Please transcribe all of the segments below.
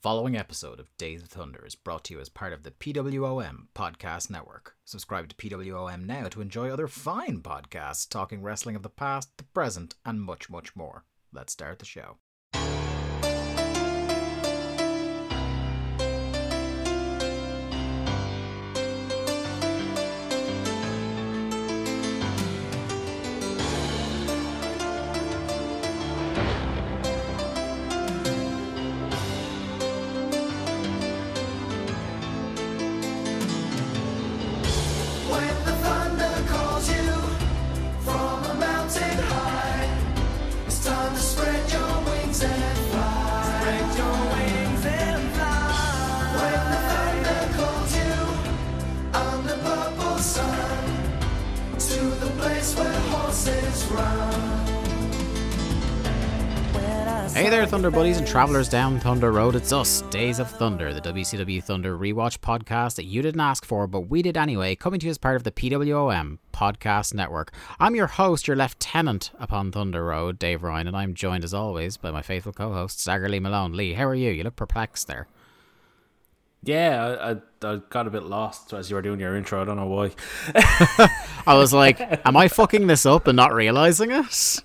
Following episode of Days of Thunder is brought to you as part of the PWOM Podcast Network. Subscribe to PWOM now to enjoy other fine podcasts talking wrestling of the past, the present, and much, much more. Let's start the show. Hey there, Thunder Buddies and Travelers down Thunder Road. It's us, Days of Thunder, the WCW Thunder rewatch podcast that you didn't ask for, but we did anyway, coming to you as part of the PWOM Podcast Network. I'm your host, your lieutenant upon Thunder Road, Dave Ryan, and I'm joined as always by my faithful co-host, Sagar Lee Malone. Lee, how are you? You look perplexed there. Yeah, I got a bit lost as you were doing your intro. I don't know why. I was like, am I fucking this up and not realizing it?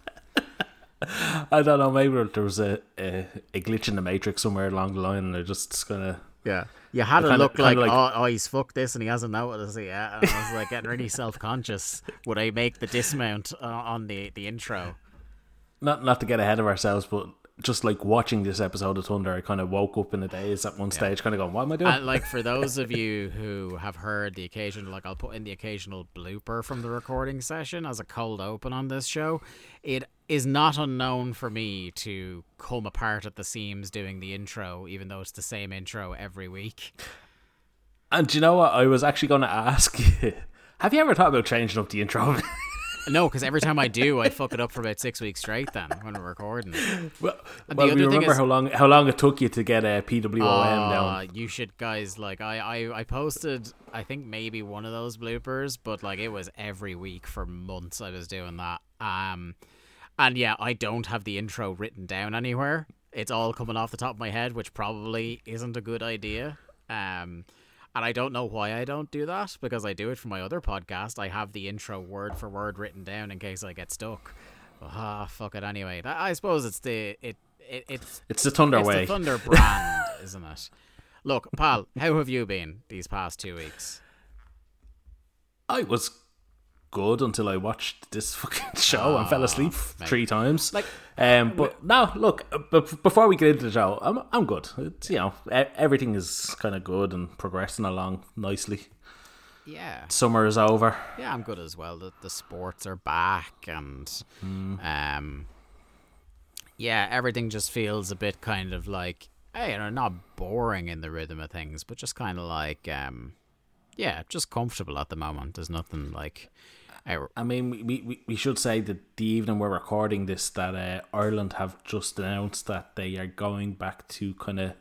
I don't know, maybe there was a glitch in the matrix somewhere along the line and I just kind of... Yeah, you had to look like, oh, he's fucked this and he hasn't noticed it yet. And I was like getting really self-conscious. Would I make the dismount on the intro? Not to get ahead of ourselves, but just like watching this episode of Thunder, I kind of woke up in the days at one stage kind of going, what am I doing? And like for those of you who have heard the occasional, like I'll put in the occasional blooper from the recording session as a cold open on this show, it is not unknown for me to come apart at the seams doing the intro, even though it's the same intro every week. And do you know what? I was actually going to ask you, have you ever thought about changing up the intro? No, because every time I do, I fuck it up for about 6 weeks straight then when we're recording. Well we remember is, how long it took you to get a PWOM down. You should, guys, like, I posted, I think, maybe one of those bloopers, but, like, it was every week for months I was doing that. And, yeah, I don't have the intro written down anywhere. It's all coming off the top of my head, which probably isn't a good idea. And I don't know why I don't do that, because I do it for my other podcast. I have the intro word for word written down in case I get stuck. Fuck it anyway. I suppose it's the Thunder way. It's the Thunder brand, isn't it? Look, pal, how have you been these past 2 weeks? I was good until I watched this fucking show and fell asleep three times. Like, but now, look, before we get into the show, I'm good. It's, you know, everything is kind of good and progressing along nicely. Yeah, summer is over. Yeah, I'm good as well. The sports are back, and yeah, everything just feels a bit kind of like, hey, you know, not boring in the rhythm of things, but just kind of like, yeah, just comfortable at the moment. There's nothing like. I mean, we should say that the evening we're recording this, that Ireland have just announced that they are going back to kind of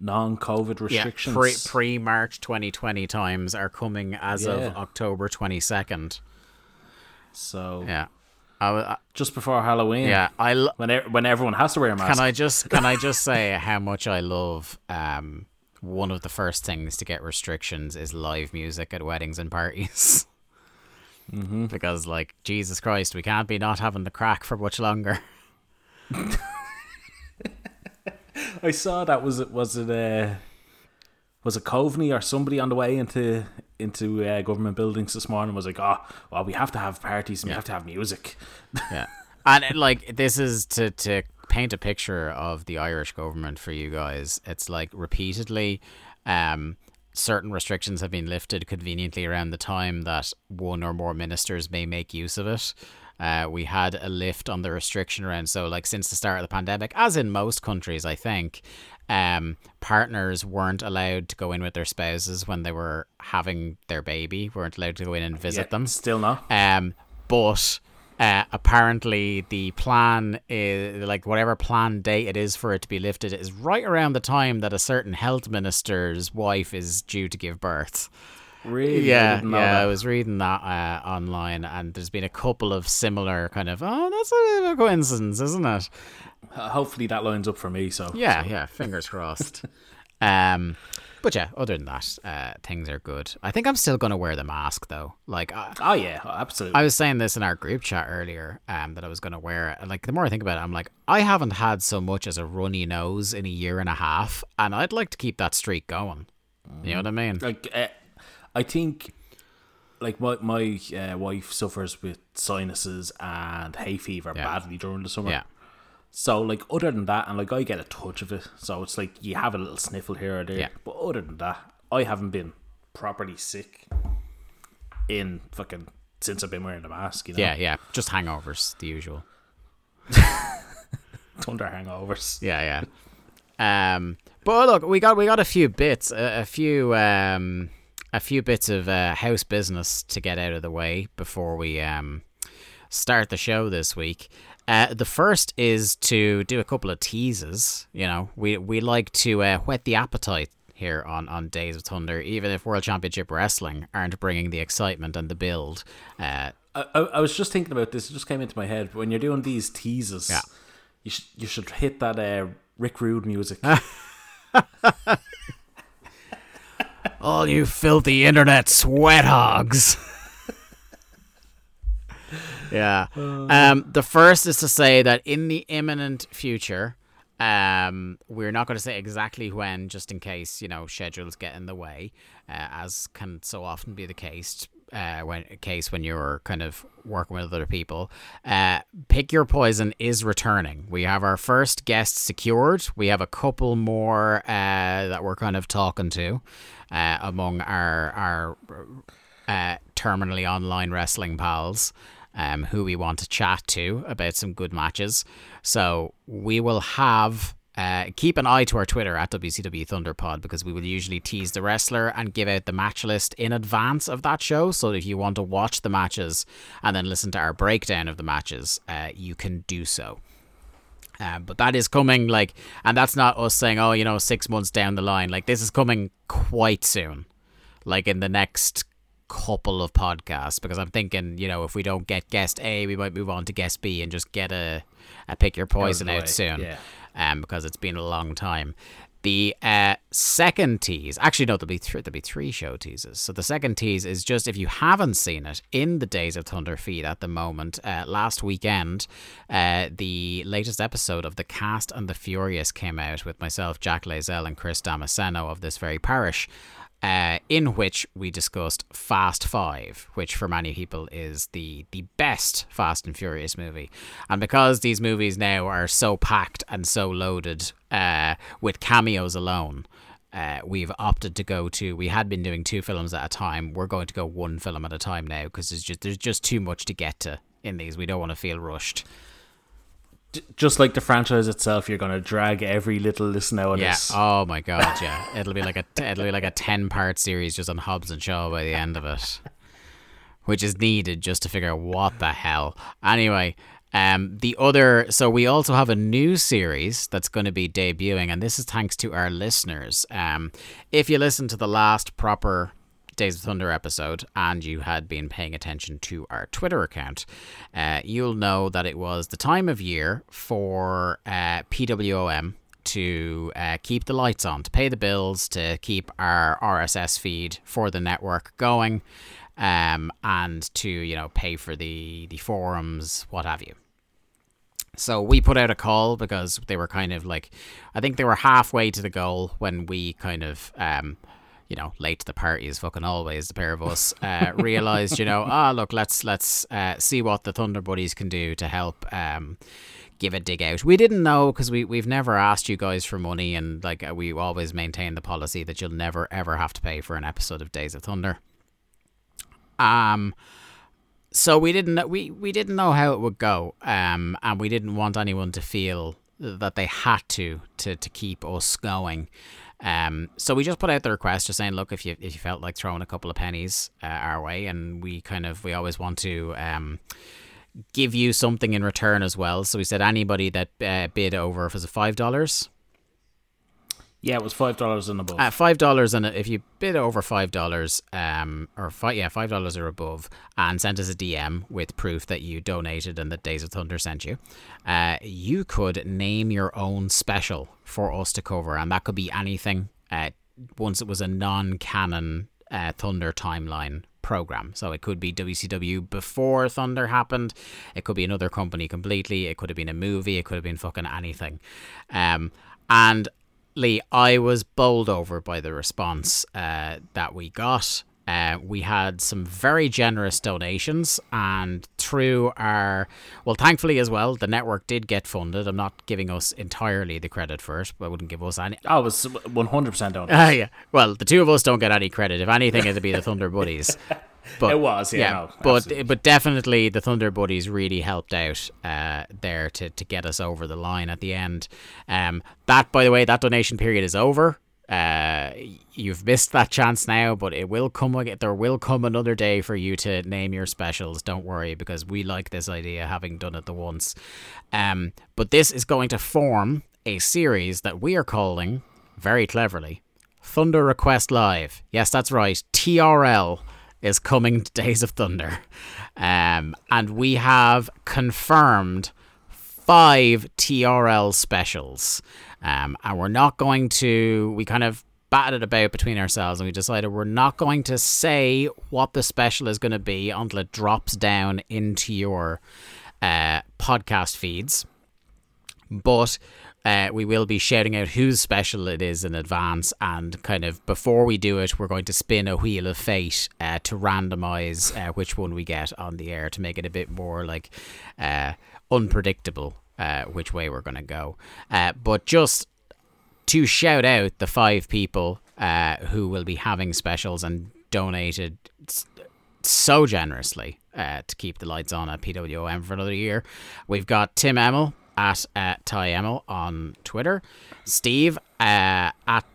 non-COVID restrictions. Yeah, pre-March 2020 times are coming as of October 22nd. So yeah, just before Halloween. Yeah, when everyone has to wear a mask. Can I just say how much I love. One of the first things to get restrictions is live music at weddings and parties. Mm-hmm. Because, like, Jesus Christ, we can't be not having the crack for much longer. I saw that was it Coveney or somebody on the way into government buildings this morning was like, oh, well, we have to have parties and we have to have music. Yeah, and like this is to paint a picture of the Irish government for you guys. It's like repeatedly. Certain restrictions have been lifted conveniently around the time that one or more ministers may make use of it. We had a lift on the restriction around, so like since the start of the pandemic, as in most countries, I think, partners weren't allowed to go in with their spouses when they were having their baby, weren't allowed to go in and visit them. Still not. But apparently the plan is like whatever planned date it is for it to be lifted is right around the time that a certain health minister's wife is due to give birth. Really? Yeah. I was reading that online, and there's been a couple of similar kind of, oh, that's a little coincidence, isn't it? Hopefully that lines up for me. So yeah, fingers crossed. But yeah, other than that, things are good. I think I'm still going to wear the mask though. Like, oh yeah, absolutely. I was saying this in our group chat earlier, that I was going to wear it. And like, the more I think about it, I'm like, I haven't had so much as a runny nose in 1.5 years, and I'd like to keep that streak going. You know what I mean? Like, I think, like my wife suffers with sinuses and hay fever badly during the summer. Yeah. So, like, other than that, and, like, I get a touch of it, so it's like you have a little sniffle here or there. Yeah. But other than that, I haven't been properly sick in fucking since I've been wearing the mask, you know? Yeah. Just hangovers, the usual. Thunder hangovers. Yeah. But look, we got a few bits, a few bits of house business to get out of the way before we start the show this week. The first is to do a couple of teases. You know, we like to whet the appetite here on Days of Thunder, even if World Championship Wrestling aren't bringing the excitement and the build. I was just thinking about this. It just came into my head. When you're doing these teases, you should hit that Rick Rude music. All you filthy internet sweat hogs. Yeah. The first is to say that in the imminent future, we're not going to say exactly when, just in case, you know, schedules get in the way, as can so often be the case when you're kind of working with other people. Pick Your Poison is returning. We have our first guest secured. We have a couple more that we're kind of talking to among our terminally online wrestling pals. Who we want to chat to about some good matches. So we will have, keep an eye to our Twitter at WCW Thunderpod, because we will usually tease the wrestler and give out the match list in advance of that show. So if you want to watch the matches and then listen to our breakdown of the matches, you can do so. But that is coming, like, and that's not us saying, oh, you know, 6 months down the line. Like, this is coming quite soon, like in the next couple of podcasts, because I'm thinking, you know, if we don't get guest A, we might move on to guest B and just get a Pick Your Poison out soon. Yeah. Because it's been a long time. The second tease, actually no, there'll be three show teases. So the second tease is just, if you haven't seen it in the Days of Thunder feed at the moment, last weekend, the latest episode of The Cast and the Furious came out with myself, Jack Lazell, and Chris Damasceno of this very parish. In which we discussed Fast Five, which for many people is the best Fast and Furious movie. And because these movies now are so packed and so loaded with cameos alone, we've opted to go to, we had been doing 2 films at a time, we're going to go 1 film at a time now, because there's just too much to get to in these. We don't want to feel rushed. Just like the franchise itself, you're gonna drag every little listen out of this. Oh my god, yeah. It'll be like a 10-part series just on Hobbs and Shaw by the end of it, which is needed just to figure out what the hell. Anyway, so we also have a new series that's going to be debuting, and this is thanks to our listeners. If you listen to the last proper Days of Thunder episode and you had been paying attention to our Twitter account, you'll know that it was the time of year for PWOM to keep the lights on, to pay the bills, to keep our RSS feed for the network going, and to, you know, pay for the forums, what have you. So we put out a call, because they were kind of like, I think they were halfway to the goal when we kind of you know, late to the party is fucking always the pair of us, realised, you know, look, let's see what the Thunder Buddies can do to help give a dig out. We didn't know, because we've never asked you guys for money, and like, we always maintain the policy that you'll never ever have to pay for an episode of Days of Thunder. So we didn't know how it would go, and we didn't want anyone to feel that they had to keep us going. So we just put out the request, just saying, look, if you felt like throwing a couple of pennies our way, and we always want to give you something in return as well. So we said anybody that bid over, if it was $5. Yeah, it was $5 and above. $5 and if you bid over $5, $5 or above, and sent us a DM with proof that you donated and that Days of Thunder sent you, you could name your own special for us to cover, and that could be anything. Once it was a non-canon Thunder timeline program, so it could be WCW before Thunder happened, it could be another company completely, it could have been a movie, it could have been fucking anything. And Lee, I was bowled over by the response that we got. We had some very generous donations, and through our, well, thankfully as well, the network did get funded. I'm not giving us entirely the credit for it. I wouldn't give us any. I was 100% donated. Yeah. Well, the two of us don't get any credit. If anything, it'd be the Thunder Buddies. But, it was, yeah. No, but definitely the Thunder Buddies really helped out there to get us over the line at the end. That, by the way, that donation period is over. You've missed that chance now, but it will come again. There will come another day for you to name your specials. Don't worry, because we like this idea, having done it the once. But this is going to form a series that we are calling, very cleverly, Thunder Request Live. Yes, that's right. TRL is coming to Days of Thunder. And we have confirmed 5 TRL specials. And we're not going to, we kind of batted about between ourselves, and we decided we're not going to say what the special is going to be until it drops down into your podcast feeds. But we will be shouting out whose special it is in advance, and kind of before we do it, we're going to spin a wheel of fate to randomise which one we get on the air, to make it a bit more like unpredictable which way we're going to go. But just to shout out the 5 people who will be having specials and donated so generously to keep the lights on at PWOM for another year. We've got Tim Emmel at Ty Emmel on Twitter, Steve at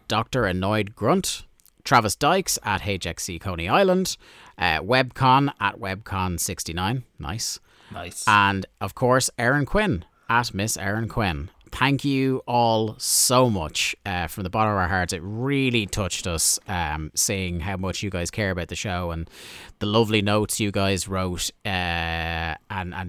Dr. Annoyed Grunt, Travis Dykes at HXC Coney Island, WebCon at WebCon69, nice, and of course Erin Quinn at Miss Erin Quinn. Thank you all so much from the bottom of our hearts. It really touched us seeing how much you guys care about the show, and the lovely notes you guys wrote and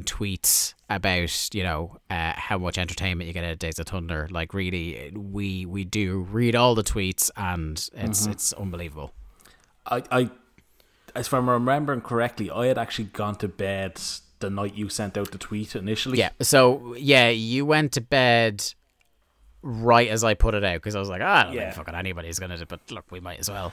tweets about, you know, how much entertainment you get out of Days of Thunder. Like, really, we do read all the tweets, and it's unbelievable. I if I'm remembering correctly, I had actually gone to bed the night you sent out the tweet initially. Yeah, so yeah, you went to bed right as I put it out, because I was like, I don't think fucking anybody's gonna do it, but look, we might as well.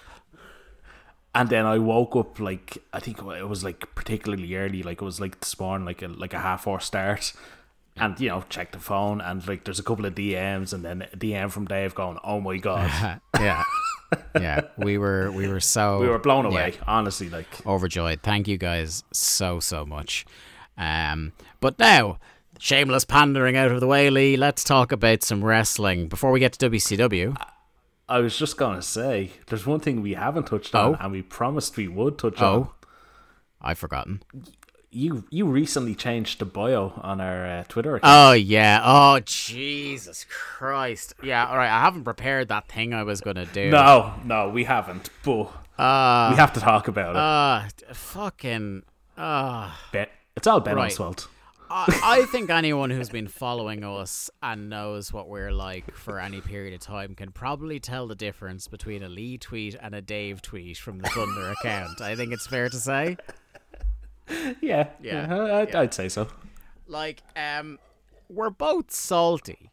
And then I woke up, like, I think it was like particularly early, like it was like this morning, like a half hour start, and you know, check the phone, and like there's a couple of DMs, and then a DM from Dave going, oh my god. Yeah. Yeah, we were blown away, honestly, like overjoyed. Thank you guys so much. But now, shameless pandering out of the way, Lee, let's talk about some wrestling before we get to WCW. I was just going to say, there's one thing we haven't touched on, and we promised we would touch on. Oh, I've forgotten. You recently changed the bio on our Twitter account. Oh, yeah. Oh, Jesus Christ. Yeah, all right. I haven't prepared that thing I was going to do. No, we haven't. But we have to talk about it. Fucking... It's all Ben Oswald. I think anyone who's been following us and knows what we're like for any period of time can probably tell the difference between a Lee tweet and a Dave tweet from the Thunder account. I think it's fair to say. Yeah. I'd say so. Like, we're both salty,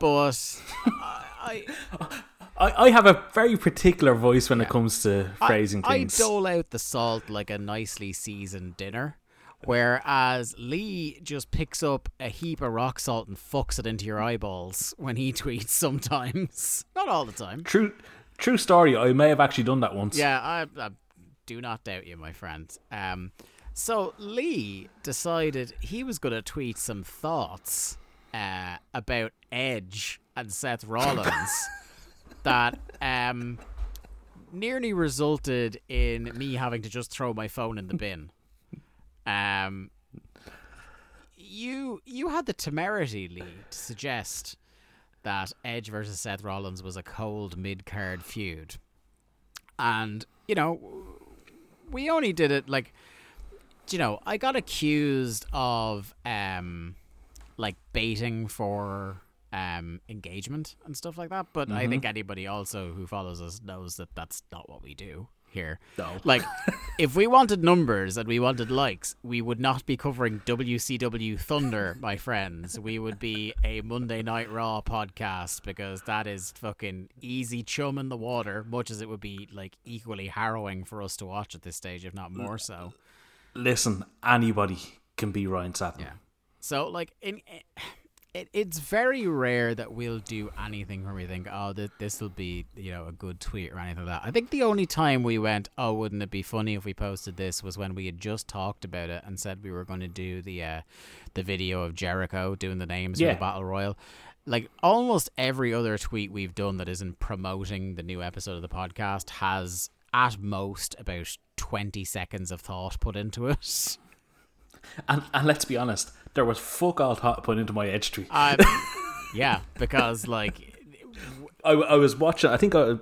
but I have a very particular voice when it comes to phrasing things. I dole out the salt like a nicely seasoned dinner, whereas Lee just picks up a heap of rock salt and fucks it into your eyeballs when he tweets sometimes. Not all the time. True story. I may have actually done that once. Yeah, I do not doubt you, my friend. So Lee decided he was going to tweet some thoughts about Edge and Seth Rollins that nearly resulted in me having to just throw my phone in the bin. You had the temerity, Lee, to suggest that Edge versus Seth Rollins was a cold mid-card feud. And, you know, we only did it, like, you know, I got accused of, like, baiting for engagement and stuff like that. But I think anybody also who follows us knows that that's not what we do here. No. Like, if we wanted numbers and we wanted likes, we would not be covering WCW Thunder, my friends. We would be a Monday Night Raw podcast, because that is fucking easy chum in the water, much as it would be, like, equally harrowing for us to watch at this stage, if not more so. Listen, anybody can be Ryan Satin. Yeah. So, like, it's very rare that we'll do anything where we think, oh, this will be, you know, a good tweet or anything like that. I think the only time we went, oh, wouldn't it be funny if we posted this, was when we had just talked about it and said we were going to do the video of Jericho doing the names for the Battle Royal. Like, almost every other tweet we've done that isn't promoting the new episode of the podcast has, at most, about 20 seconds of thought put into it. And let's be honest, there was fuck all thought put into my Edge tweet. Yeah, because, like, I was watching. I think I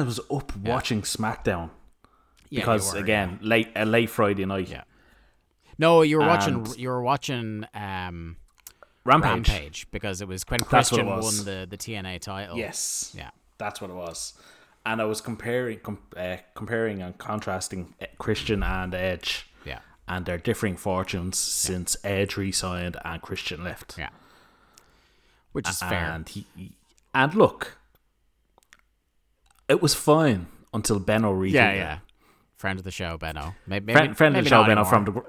was up watching SmackDown. Because you were, again, late Friday night. Yeah. No, you were watching Rampage, because it was when Christian won the TNA title. Yes. Yeah, that's what it was. And I was comparing and contrasting Christian and Edge. Yeah. And their differing fortunes since Edge re-signed and Christian left. Yeah. Which is fair. And look, it was fine until Benno read it. Yeah. Friend of the show, Benno. Friend of the show, Benno, from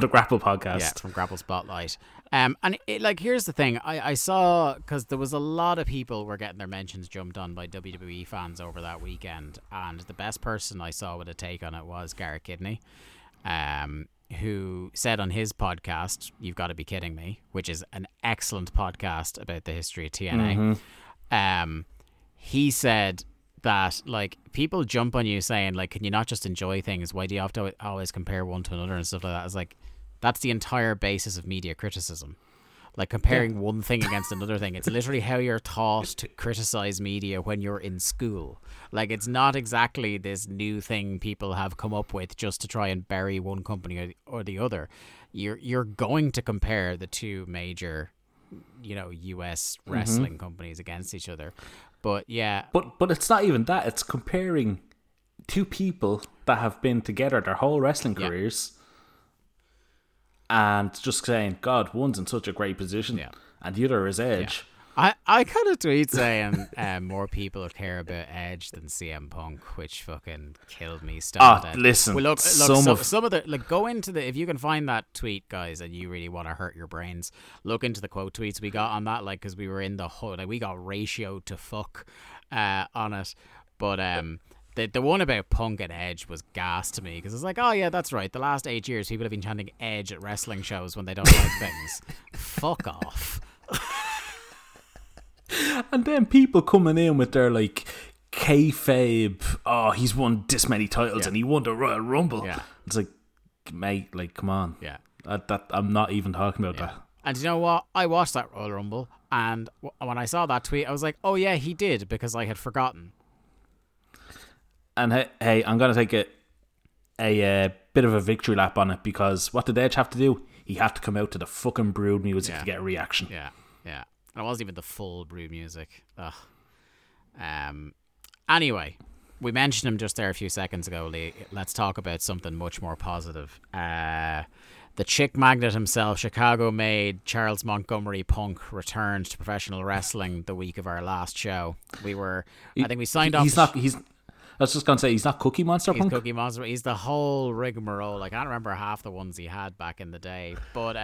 the Grapple podcast. Yeah, from Grapple Spotlight. And here's the thing. I saw, because there was a lot of people were getting their mentions jumped on by WWE fans over that weekend, and the best person I saw with a take on it was Garrett Kidney, who said on his podcast, You've Got to Be Kidding Me, which is an excellent podcast about the history of TNA. Mm-hmm. He said that, like, people jump on you saying, like, can you not just enjoy things? Why do you have to always compare one to another and stuff like that? It's like, that's the entire basis of media criticism. Like, comparing one thing against another thing. It's literally how you're taught to criticize media when you're in school. Like, it's not exactly this new thing people have come up with just to try and bury one company or the other. You're going to compare the two major, you know, US wrestling companies against each other. But yeah. But it's not even that. It's comparing two people that have been together their whole wrestling careers. And just saying, God, one's in such a great position, and the other is Edge. Yeah. I kind of tweet saying more people care about Edge than CM Punk, which fucking killed me. Listen, well, look, go into if you can find that tweet, guys, and you really want to hurt your brains, look into the quote tweets we got on that, like, because we were in the hood, like, we got ratioed to fuck on it, but The one about Punk and Edge was gas to me, because it's like, oh yeah, that's right, the last 8 years people have been chanting Edge at wrestling shows when they don't like things. Fuck off. And then people coming in with their, like, kayfabe, oh, he's won this many titles and he won the Royal Rumble. Yeah. It's like, mate, like, come on. Yeah. I'm not even talking about that. And you know what? I watched that Royal Rumble, and when I saw that tweet, I was like, oh yeah, he did, because I had forgotten. And hey, I'm going to take a bit of a victory lap on it, because what did Edge have to do? He had to come out to the fucking Brood music to get a reaction. Yeah. And it wasn't even the full Brood music. Ugh. Anyway, we mentioned him just there a few seconds ago, Lee. Let's talk about something much more positive. The chick magnet himself, Chicago-made Charles Montgomery Punk, returned to professional wrestling the week of our last show. I was just going to say, he's not Cookie Monster Punk. He's Cookie Monster. He's the whole rigmarole. I can't remember half the ones he had back in the day. But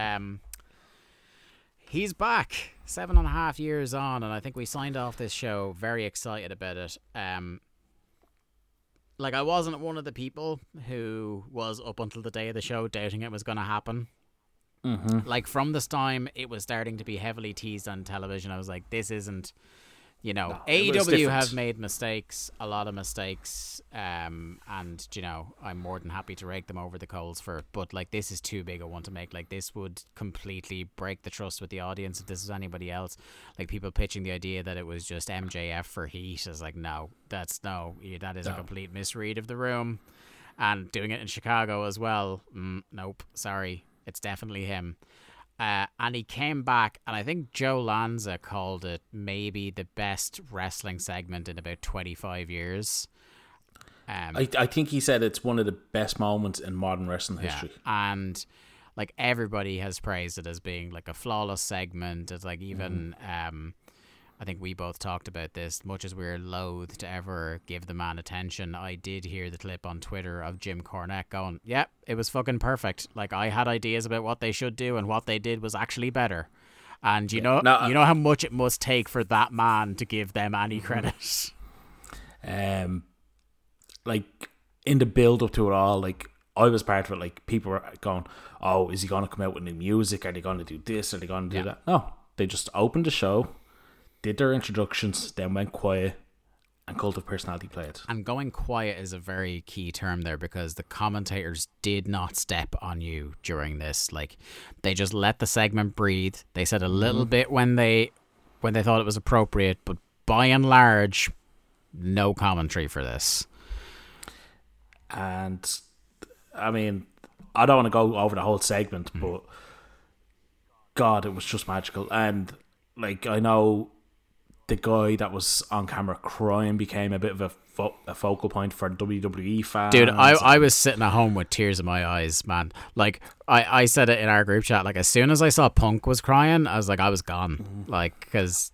he's back 7.5 years on, and I think we signed off this show very excited about it. Like, I wasn't one of the people who was, up until the day of the show, doubting it was going to happen. Mm-hmm. Like, from this time, it was starting to be heavily teased on television. I was like, this isn't you know, AEW have made mistakes, a lot of mistakes, and, you know, I'm more than happy to rake them over the coals for, but, like, this is too big a one to make. Like, this would completely break the trust with the audience if this was anybody else. Like, people pitching the idea that it was just MJF for heat is like, no, that's that is a complete misread of the room. And doing it in Chicago as well, nope, sorry, it's definitely him. And he came back, and I think Joe Lanza called it maybe the best wrestling segment in about 25 years. I think he said it's one of the best moments in modern wrestling history. And like everybody has praised it as being like a flawless segment. It's like even I think we both talked about this. Much as we're loath to ever give the man attention, I did hear the clip on Twitter of Jim Cornette going, yep, it was fucking perfect. Like, I had ideas about what they should do, and what they did was actually better. And you know how much it must take for that man to give them any credit. Like, in the build-up to it all, like, I was part of it. Like, people were going, oh, is he going to come out with new music? Are they going to do this? Are they going to do that? No, they just opened the show, did their introductions, then went quiet, and Cult of Personality played. And going quiet is a very key term there, because the commentators did not step on you during this. Like, they just let the segment breathe. They said a little bit when they thought it was appropriate, but by and large, no commentary for this. And, I mean, I don't want to go over the whole segment, but, God, it was just magical. And, like, I know the guy that was on camera crying became a bit of a focal point for WWE fans. Dude, I was sitting at home with tears in my eyes, man. Like, I said it in our group chat, like, as soon as I saw Punk was crying, I was like, I was gone. Like, because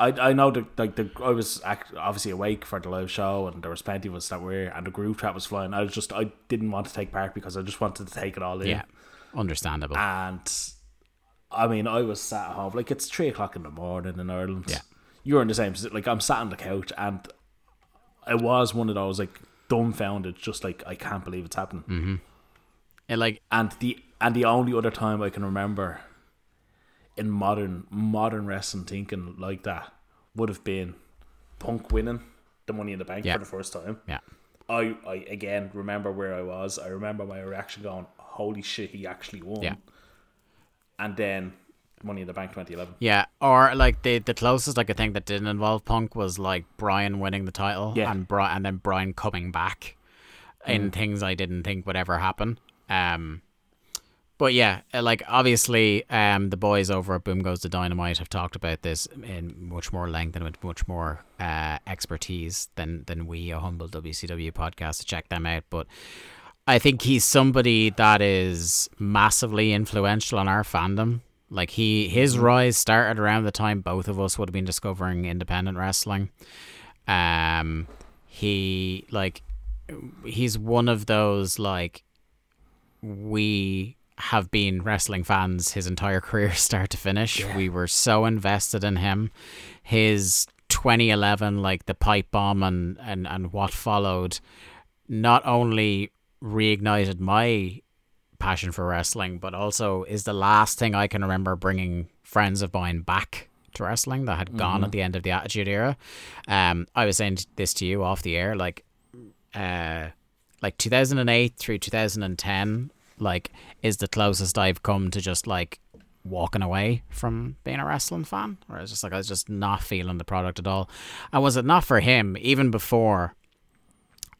I know that, like, I was obviously awake for the live show, and there was plenty of us that were, and the group chat was flying. I didn't want to take part because I just wanted to take it all in. Yeah, understandable. And, I mean, I was sat at home, like, it's 3:00 in the morning in Ireland. Yeah. You were in the same, like, I'm sat on the couch, and I was one of those, like, dumbfounded, just like, I can't believe it's happening. And like, and the only other time I can remember in modern wrestling thinking like that would have been Punk winning the Money in the Bank for the first time. Yeah. I again remember where I was. I remember my reaction going, "Holy shit, he actually won!" Yeah. And then Money in the Bank 2011. Yeah, or like the closest, like, a thing that didn't involve Punk was like Brian winning the title and then Brian coming back in things I didn't think would ever happen. But yeah, like, obviously the boys over at Boom Goes the Dynamite have talked about this in much more length and with much more expertise than we, a humble WCW podcast, to check them out. But I think he's somebody that is massively influential on our fandom. Like, his rise started around the time both of us would have been discovering independent wrestling. He's one of those, like, we have been wrestling fans his entire career, start to finish. Yeah. We were so invested in him. His 2011, like, the pipe bomb and what followed, not only reignited my passion for wrestling, but also is the last thing I can remember bringing friends of mine back to wrestling that had gone at the end of the Attitude Era. I was saying this to you off the air, like 2008 through 2010, like, is the closest I've come to just, like, walking away from being a wrestling fan, or it's just like I was just not feeling the product at all. And was it not for him, even before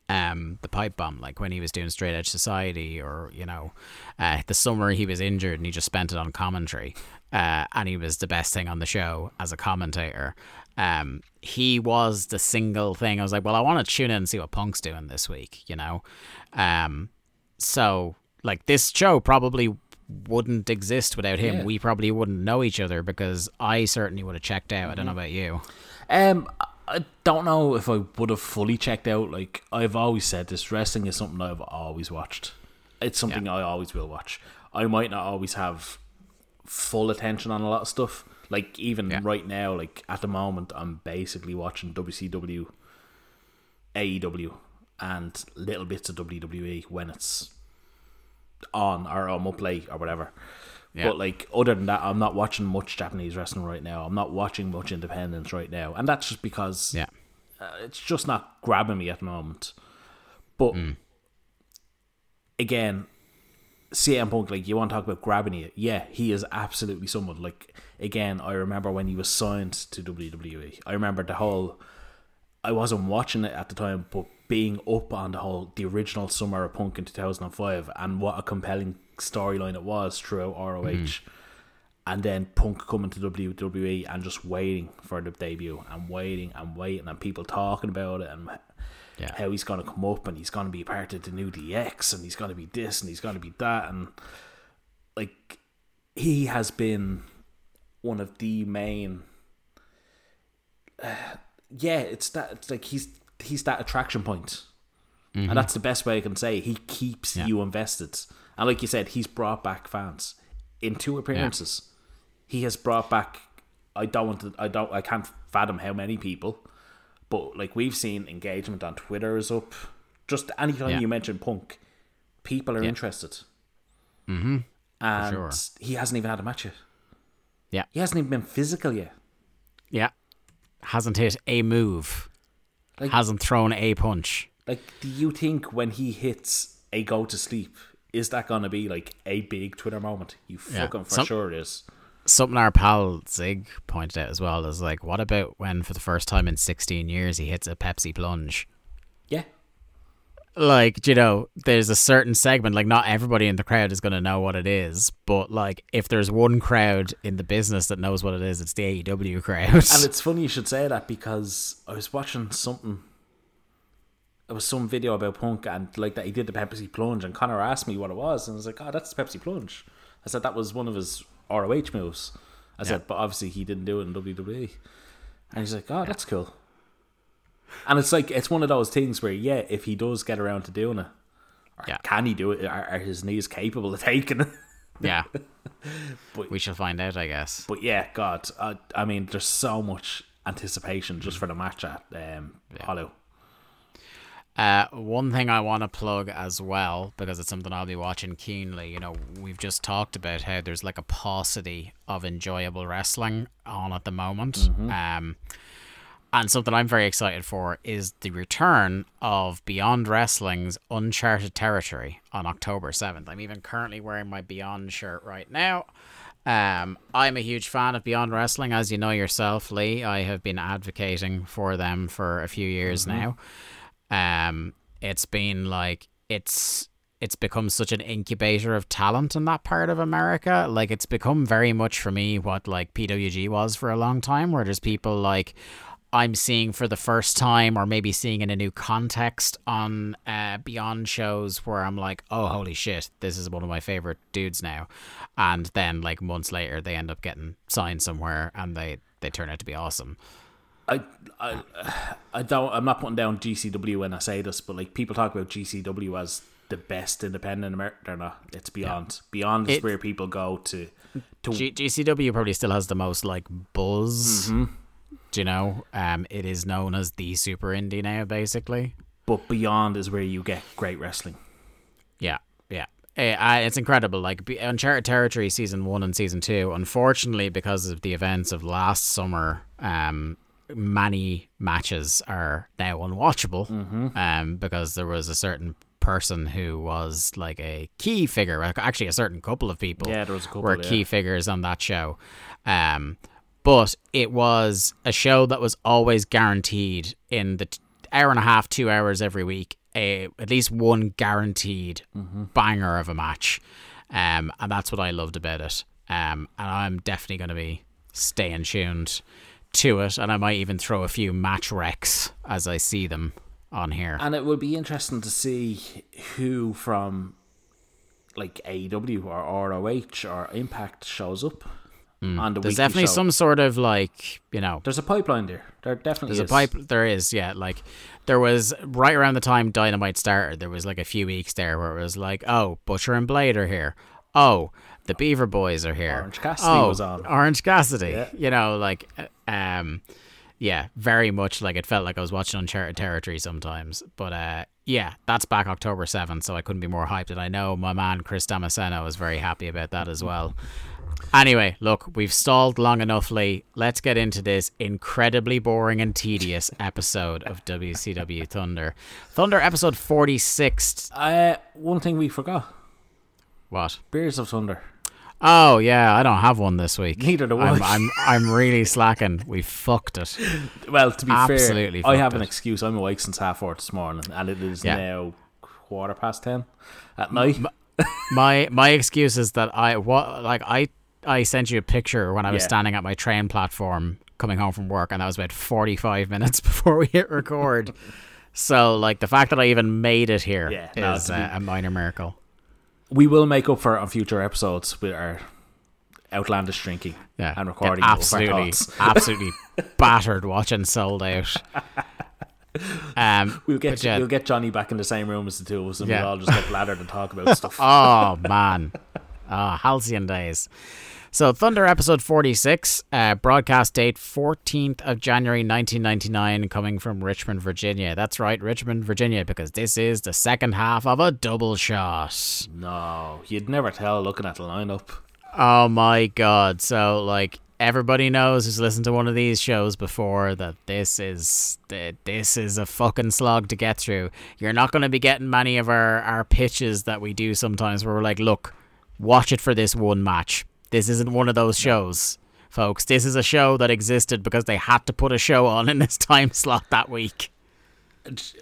the pipe bomb, like when he was doing Straight Edge Society, or, you know, the summer he was injured and he just spent it on commentary, and he was the best thing on the show as a commentator. He was the single thing I was like, well, I want to tune in and see what Punk's doing this week, you know. So, like, this show probably wouldn't exist without him. Yeah. We probably wouldn't know each other, because I certainly would have checked out. I don't know about you. I don't know if I would have fully checked out. Like, I've always said this, wrestling is something I've always watched. It's something I always will watch. I might not always have full attention on a lot of stuff. Like, even right now, like, at the moment, I'm basically watching WCW, AEW, and little bits of WWE when it's on, or on Uplay, or whatever. Yeah. But like, other than that, I'm not watching much Japanese wrestling right now. I'm not watching much independence right now, and that's just because it's just not grabbing me at the moment. But again, CM Punk, like, you want to talk about grabbing you? Yeah, he is absolutely someone. Like, again, I remember when he was signed to WWE. I remember the whole. I wasn't watching it at the time, but being up on the whole the original Summer of Punk in 2005 and what a compelling storyline it was throughout ROH, and then Punk coming to WWE and just waiting for the debut and waiting and people talking about it and how he's going to come up and he's going to be part of the new DX and he's going to be this and he's going to be that, and like, he has been one of the main he's that attraction point, and that's the best way I can say. He keeps you invested, and like you said, he's brought back fans in two appearances. He has brought back I can't fathom how many people, but like, we've seen engagement on Twitter is up. Just anytime you mention Punk, people are interested. And he hasn't even had a match yet. He hasn't even been physical yet. Hasn't hit a move. Like, hasn't thrown a punch. Like, do you think when he hits a go to sleep, is that going to be like a big Twitter moment? You fucking sure it is. Something our pal Zig pointed out as well is like, what about when for the first time in 16 years he hits a Pepsi plunge? Yeah. Like, you know, there's a certain segment, like, not everybody in the crowd is going to know what it is, but like, if there's one crowd in the business that knows what it is, it's the AEW crowd. And it's funny you should say that, because I was watching something, it was some video about Punk and like that he did the Pepsi plunge, and Connor asked me what it was, and I was like, oh, that's the Pepsi plunge. I said, that was one of his ROH moves. I said, but obviously he didn't do it in WWE. And he's like, oh, that's cool. And it's like, it's one of those things where, yeah, if he does get around to doing it, or can he do it? Are his knees capable of taking it? But we shall find out, I guess. But yeah, God, I mean, there's so much anticipation just for the match at Hollow. One thing I want to plug as well, because it's something I'll be watching keenly. You know, we've just talked about how there's like a paucity of enjoyable wrestling on at the moment. And something I'm very excited for is the return of Beyond Wrestling's Uncharted Territory on October 7th. I'm even currently wearing my Beyond shirt right now. I'm a huge fan of Beyond Wrestling, as you know yourself, Lee. I have been advocating for them for a few years now. It's been like, it's become such an incubator of talent in that part of America. Like, it's become very much for me what like PWG was for a long time, where there's people like I'm seeing for the first time, or maybe seeing in a new context on Beyond shows, where I'm like, oh, holy shit, this is one of my favorite dudes now. And then like months later, they end up getting signed somewhere and they turn out to be awesome. I'm not putting down GCW when I say this, but like, people talk about GCW as the best independent American. They're not. It's Beyond. Beyond is where people go to... GCW probably still has the most like buzz. You know, it is known as the super indie now, basically. But Beyond is where you get great wrestling. Yeah. It's incredible. Like, Uncharted Territory Season 1 and Season 2, unfortunately, because of the events of last summer, many matches are now unwatchable because there was a certain person who was like a key figure, actually a certain couple of people were key figures on that show. But it was a show that was always guaranteed in the hour and a half, 2 hours every week, at least one guaranteed banger of a match. And that's what I loved about it. And I'm definitely going to be staying tuned to it. And I might even throw a few match wrecks as I see them on here. And it will be interesting to see who from like AEW or ROH or Impact shows up. There's definitely some sort of like, you know, there's a pipeline there. There definitely is. There is, yeah. Like, there was right around the time Dynamite started, there was like a few weeks there where it was like, oh, Butcher and Blade are here. Oh, the Beaver Boys are here. Orange Cassidy was on. Orange Cassidy. Yeah. You know, like, yeah, very much like it felt like I was watching Uncharted Territory sometimes. But Yeah, that's back October 7th, so I couldn't be more hyped. And I know my man Chris Damasceno was very happy about that as well. Anyway, look, we've stalled long enough, Lee. Let's get into this incredibly boring and tedious episode of WCW Thunder. Thunder episode 46. One thing we forgot. What? Beers of Thunder. Oh, yeah, I don't have one this week. Neither do I. I'm really slacking. We fucked it. Well, to be fair, I have an excuse. I'm awake since 4:30 this morning, and it is now 10:15 at night. My excuse is that I sent you a picture when I was standing at my train platform coming home from work, and that was about 45 minutes before we hit record. So, the fact that I even made it here is a minor miracle. We will make up for it on future episodes with our outlandish drinking and recording. Absolutely battered watching Sold Out. We'll get Johnny back in the same room as the two of us, and we'll all just get bladdered and talk about stuff. Oh man, halcyon days. So Thunder episode 46, broadcast date 14th of January 1999, coming from Richmond, Virginia. That's right, Richmond, Virginia, because this is the second half of a double shot. No, you'd never tell looking at the lineup. Oh my god! So everybody knows who's listened to one of these shows before that this is a fucking slog to get through. You're not going to be getting many of our pitches that we do sometimes where we're like, look, watch it for this one match. This isn't one of those shows, folks. This is a show that existed because they had to put a show on in this time slot that week.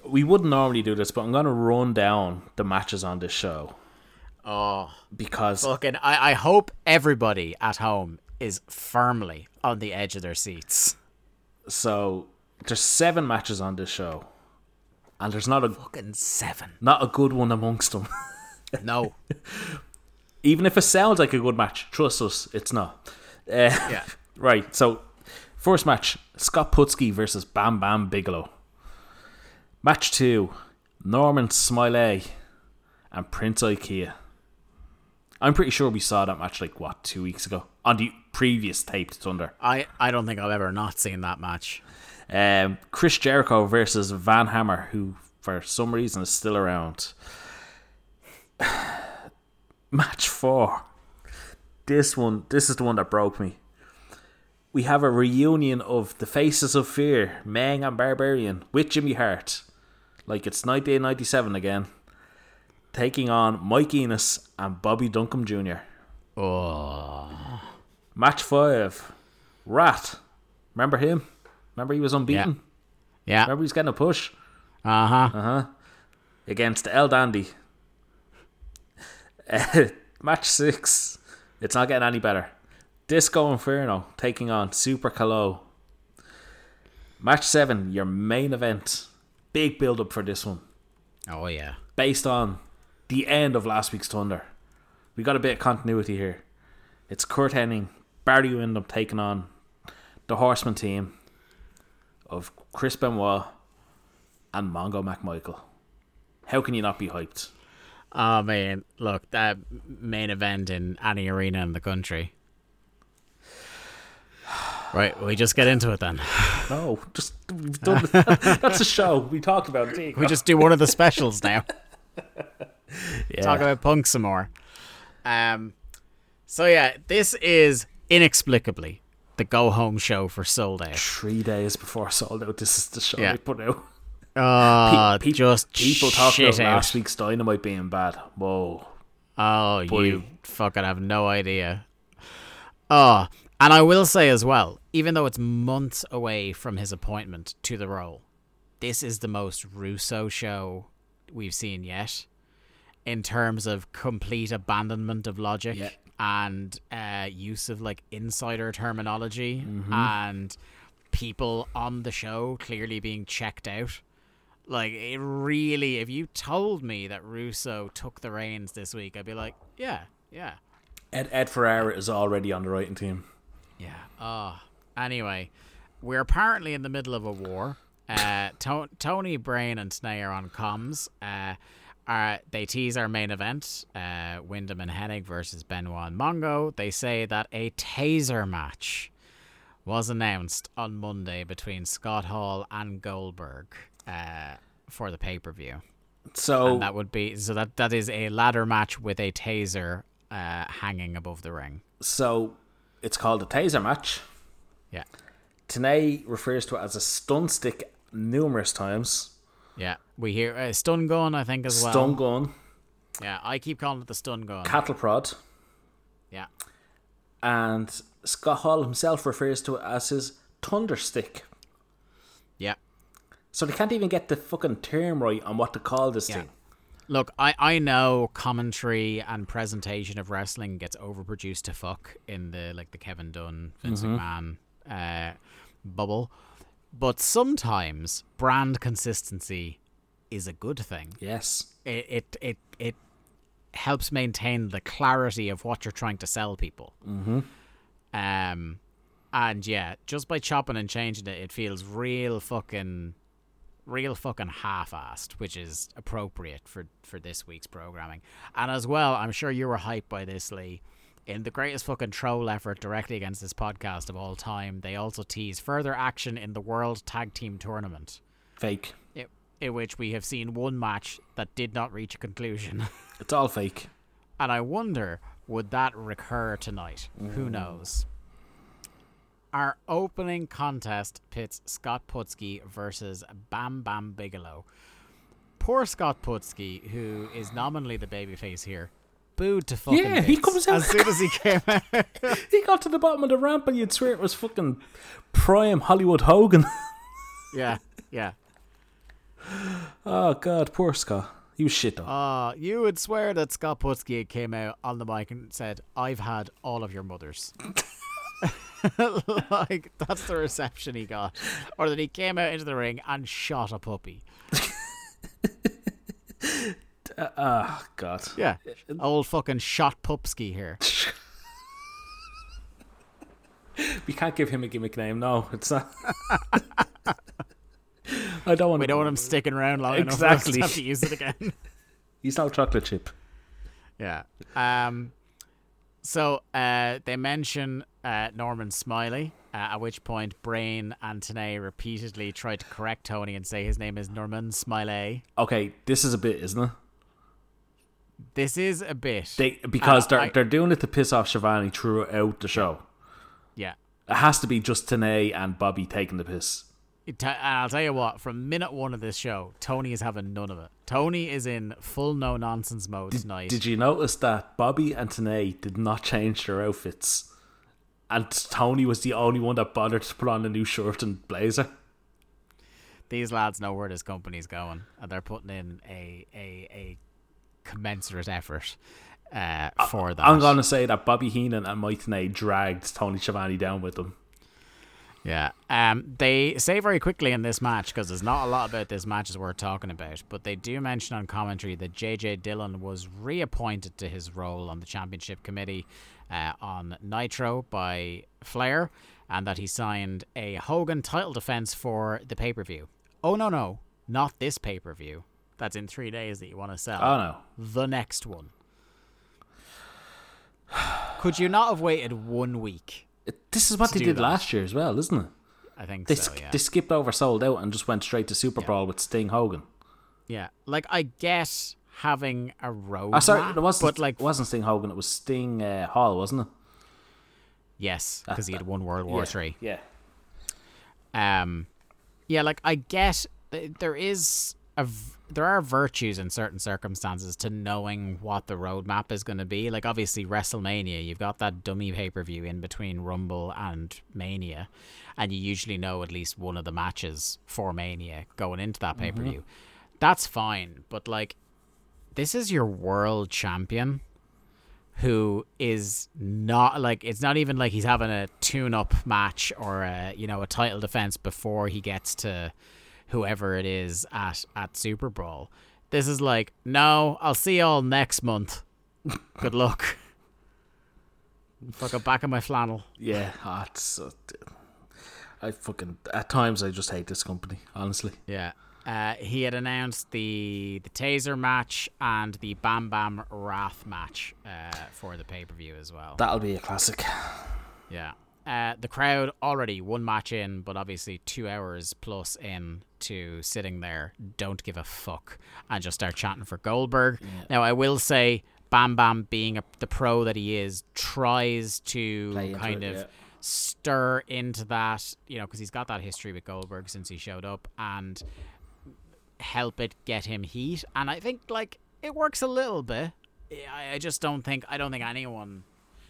We wouldn't normally do this, but I'm going to run down the matches on this show. Oh, because fucking, I hope everybody at home is firmly on the edge of their seats. So there's 7 matches on this show, and there's not a fucking 7, not a good one amongst them. No. Even if it sounds like a good match, trust us, it's not. Right, so first match, Scott Putski versus Bam Bam Bigelow. Match 2, Norman Smiley and Prince Ikea. I'm pretty sure we saw that match 2 weeks ago on the previous taped Thunder. I don't think I've ever not seen that match. Chris Jericho versus Van Hammer, who for some reason is still around. Match 4. This is the one that broke me. We have a reunion of the Faces of Fear, Meng and Barbarian, with Jimmy Hart. It's 1997 again. Taking on Mike Enos and Bobby Duncombe Jr. Oh. Match 5. Rat. Remember him? Remember he was unbeaten? Yeah. Remember he was getting a push? Against El Dandy. Match 6. It's not getting any better. Disco Inferno taking on Super Kalo. Match 7. Your main event. Big build up for this one. Oh yeah. Based on the end of last week's Thunder. We got a bit of continuity here. It's Kurt Hennig, Barry Windham taking on the Horseman team of Chris Benoit and Mongo McMichael. How can you not be hyped? Oh man, look, that main event in any arena in the country. Right, we just get into it then. No, we've done that's a show. We talked about it. We just do one of the specials now. Talk about Punk some more. So yeah, this is inexplicably the go home show for Sold Out. 3 days before Sold Out, this is the show they put out. People talking about last week's Dynamite being bad. Whoa. Oh, boy. You fucking have no idea. Oh, and I will say as well, even though it's months away from his appointment to the role, this is the most Russo show we've seen yet in terms of complete abandonment of logic and use of insider terminology and people on the show clearly being checked out. It really, if you told me that Russo took the reins this week, I'd be like, yeah. Ed Ferrara is already on the writing team. Yeah. Anyway, we're apparently in the middle of a war. Tony Brain and Snay are on comms. They tease our main event, Wyndham and Hennig versus Benoit and Mongo. They say that a taser match was announced on Monday between Scott Hall and Goldberg for the pay-per-view. So and that would be so that is a ladder match with a taser hanging above the ring. So it's called a taser match. Yeah. Tenay refers to it as a stun stick numerous times. Yeah, we hear stun gun, I think, as well. Stun gun. Yeah, I keep calling it the stun gun. Cattle prod. Yeah. And Scott Hall himself refers to it as his thunder stick. Yeah. So they can't even get the fucking term right on what to call this thing. Look, I know commentary and presentation of wrestling gets overproduced to fuck in the Kevin Dunn, Vince McMahon bubble. But sometimes brand consistency is a good thing. Yes. It helps maintain the clarity of what you're trying to sell people. Mm-hmm. And yeah, just by chopping and changing it, it feels real fucking half-assed, which is appropriate for this week's programming. And as well, I'm sure you were hyped by this, Lee. In the greatest fucking troll effort directly against this podcast of all time, they also tease further action in the World Tag Team Tournament. Fake. In which we have seen one match that did not reach a conclusion. It's all fake. And I wonder, would that recur tonight? Mm. Who knows? Our opening contest pits Scott Putski versus Bam Bam Bigelow. Poor Scott Putski, who is nominally the babyface here, booed to fucking bits. He comes out as soon as he came out. He got to the bottom of the ramp and you'd swear it was fucking prime Hollywood Hogan. yeah. Oh god, poor Scott. He was shit though. You would swear that Scott Putski came out on the mic and said, "I've had all of your mothers." Like, that's the reception he got. Or that he came out into the ring and shot a puppy. Oh god. Yeah. Old fucking shot Pupski here. We can't give him a gimmick name, no. It's not. We don't want him sticking around long enough for us to use it again. He's no chocolate chip. Yeah. So they mention Norman Smiley, at which point Brain and Tenay repeatedly tried to correct Tony and say his name is Norman Smiley. Okay, this is a bit, isn't it? This is a bit. Because they're doing it to piss off Shivani throughout the show. Yeah. It has to be just Tenay and Bobby taking the piss. I'll tell you what, from minute one of this show, Tony is having none of it. Tony is in full no-nonsense mode tonight. Did you notice that Bobby and Tenay did not change their outfits? And Tony was the only one that bothered to put on a new shirt and blazer. These lads know where this company's going, and they're putting in a commensurate effort for that. I'm going to say that Bobby Heenan and Mike Tenay dragged Tony Schiavone down with them. Yeah, they say very quickly in this match, because there's not a lot about this match as we're talking about, but they do mention on commentary that J.J. Dillon was reappointed to his role on the championship committee on Nitro by Flair, and that he signed a Hogan title defense for the pay-per-view. Oh, no, not this pay-per-view. That's in 3 days that you want to sell. Oh, no. The next one. Could you not have waited 1 week? This is what they did last year as well, isn't it? I think they skipped over Sold Out and just went straight to Super Brawl with Sting Hogan. Yeah, like I guess having a road. Oh, sorry, it wasn't Sting Hogan. It was Sting Hall, wasn't it? Yes, because he had won World War III. Yeah. Yeah, like I guess there is there are virtues in certain circumstances to knowing what the roadmap is going to be. Like, obviously, WrestleMania, you've got that dummy pay-per-view in between Rumble and Mania, and you usually know at least one of the matches for Mania going into that pay-per-view. Mm-hmm. That's fine, but, like, this is your world champion who is not, like, it's not even like he's having a tune-up match or, a title defense before he gets to whoever it is at Super Bowl. This is like, no, I'll see y'all next month. Good luck. Fucking back in my flannel. Yeah, at times I just hate this company, honestly. Yeah. He had announced the taser match and the Bam Bam Wrath match for the pay-per-view as well. That'll be a classic. Yeah. The crowd already one match in, but obviously 2 hours plus in to sitting there, don't give a fuck, and just start chanting for Goldberg. Yeah. Now, I will say, Bam Bam, being the pro that he is, tries to kind of stir into that, you know, because he's got that history with Goldberg since he showed up, and help it get him heat. And I think, like, it works a little bit. I just don't think, anyone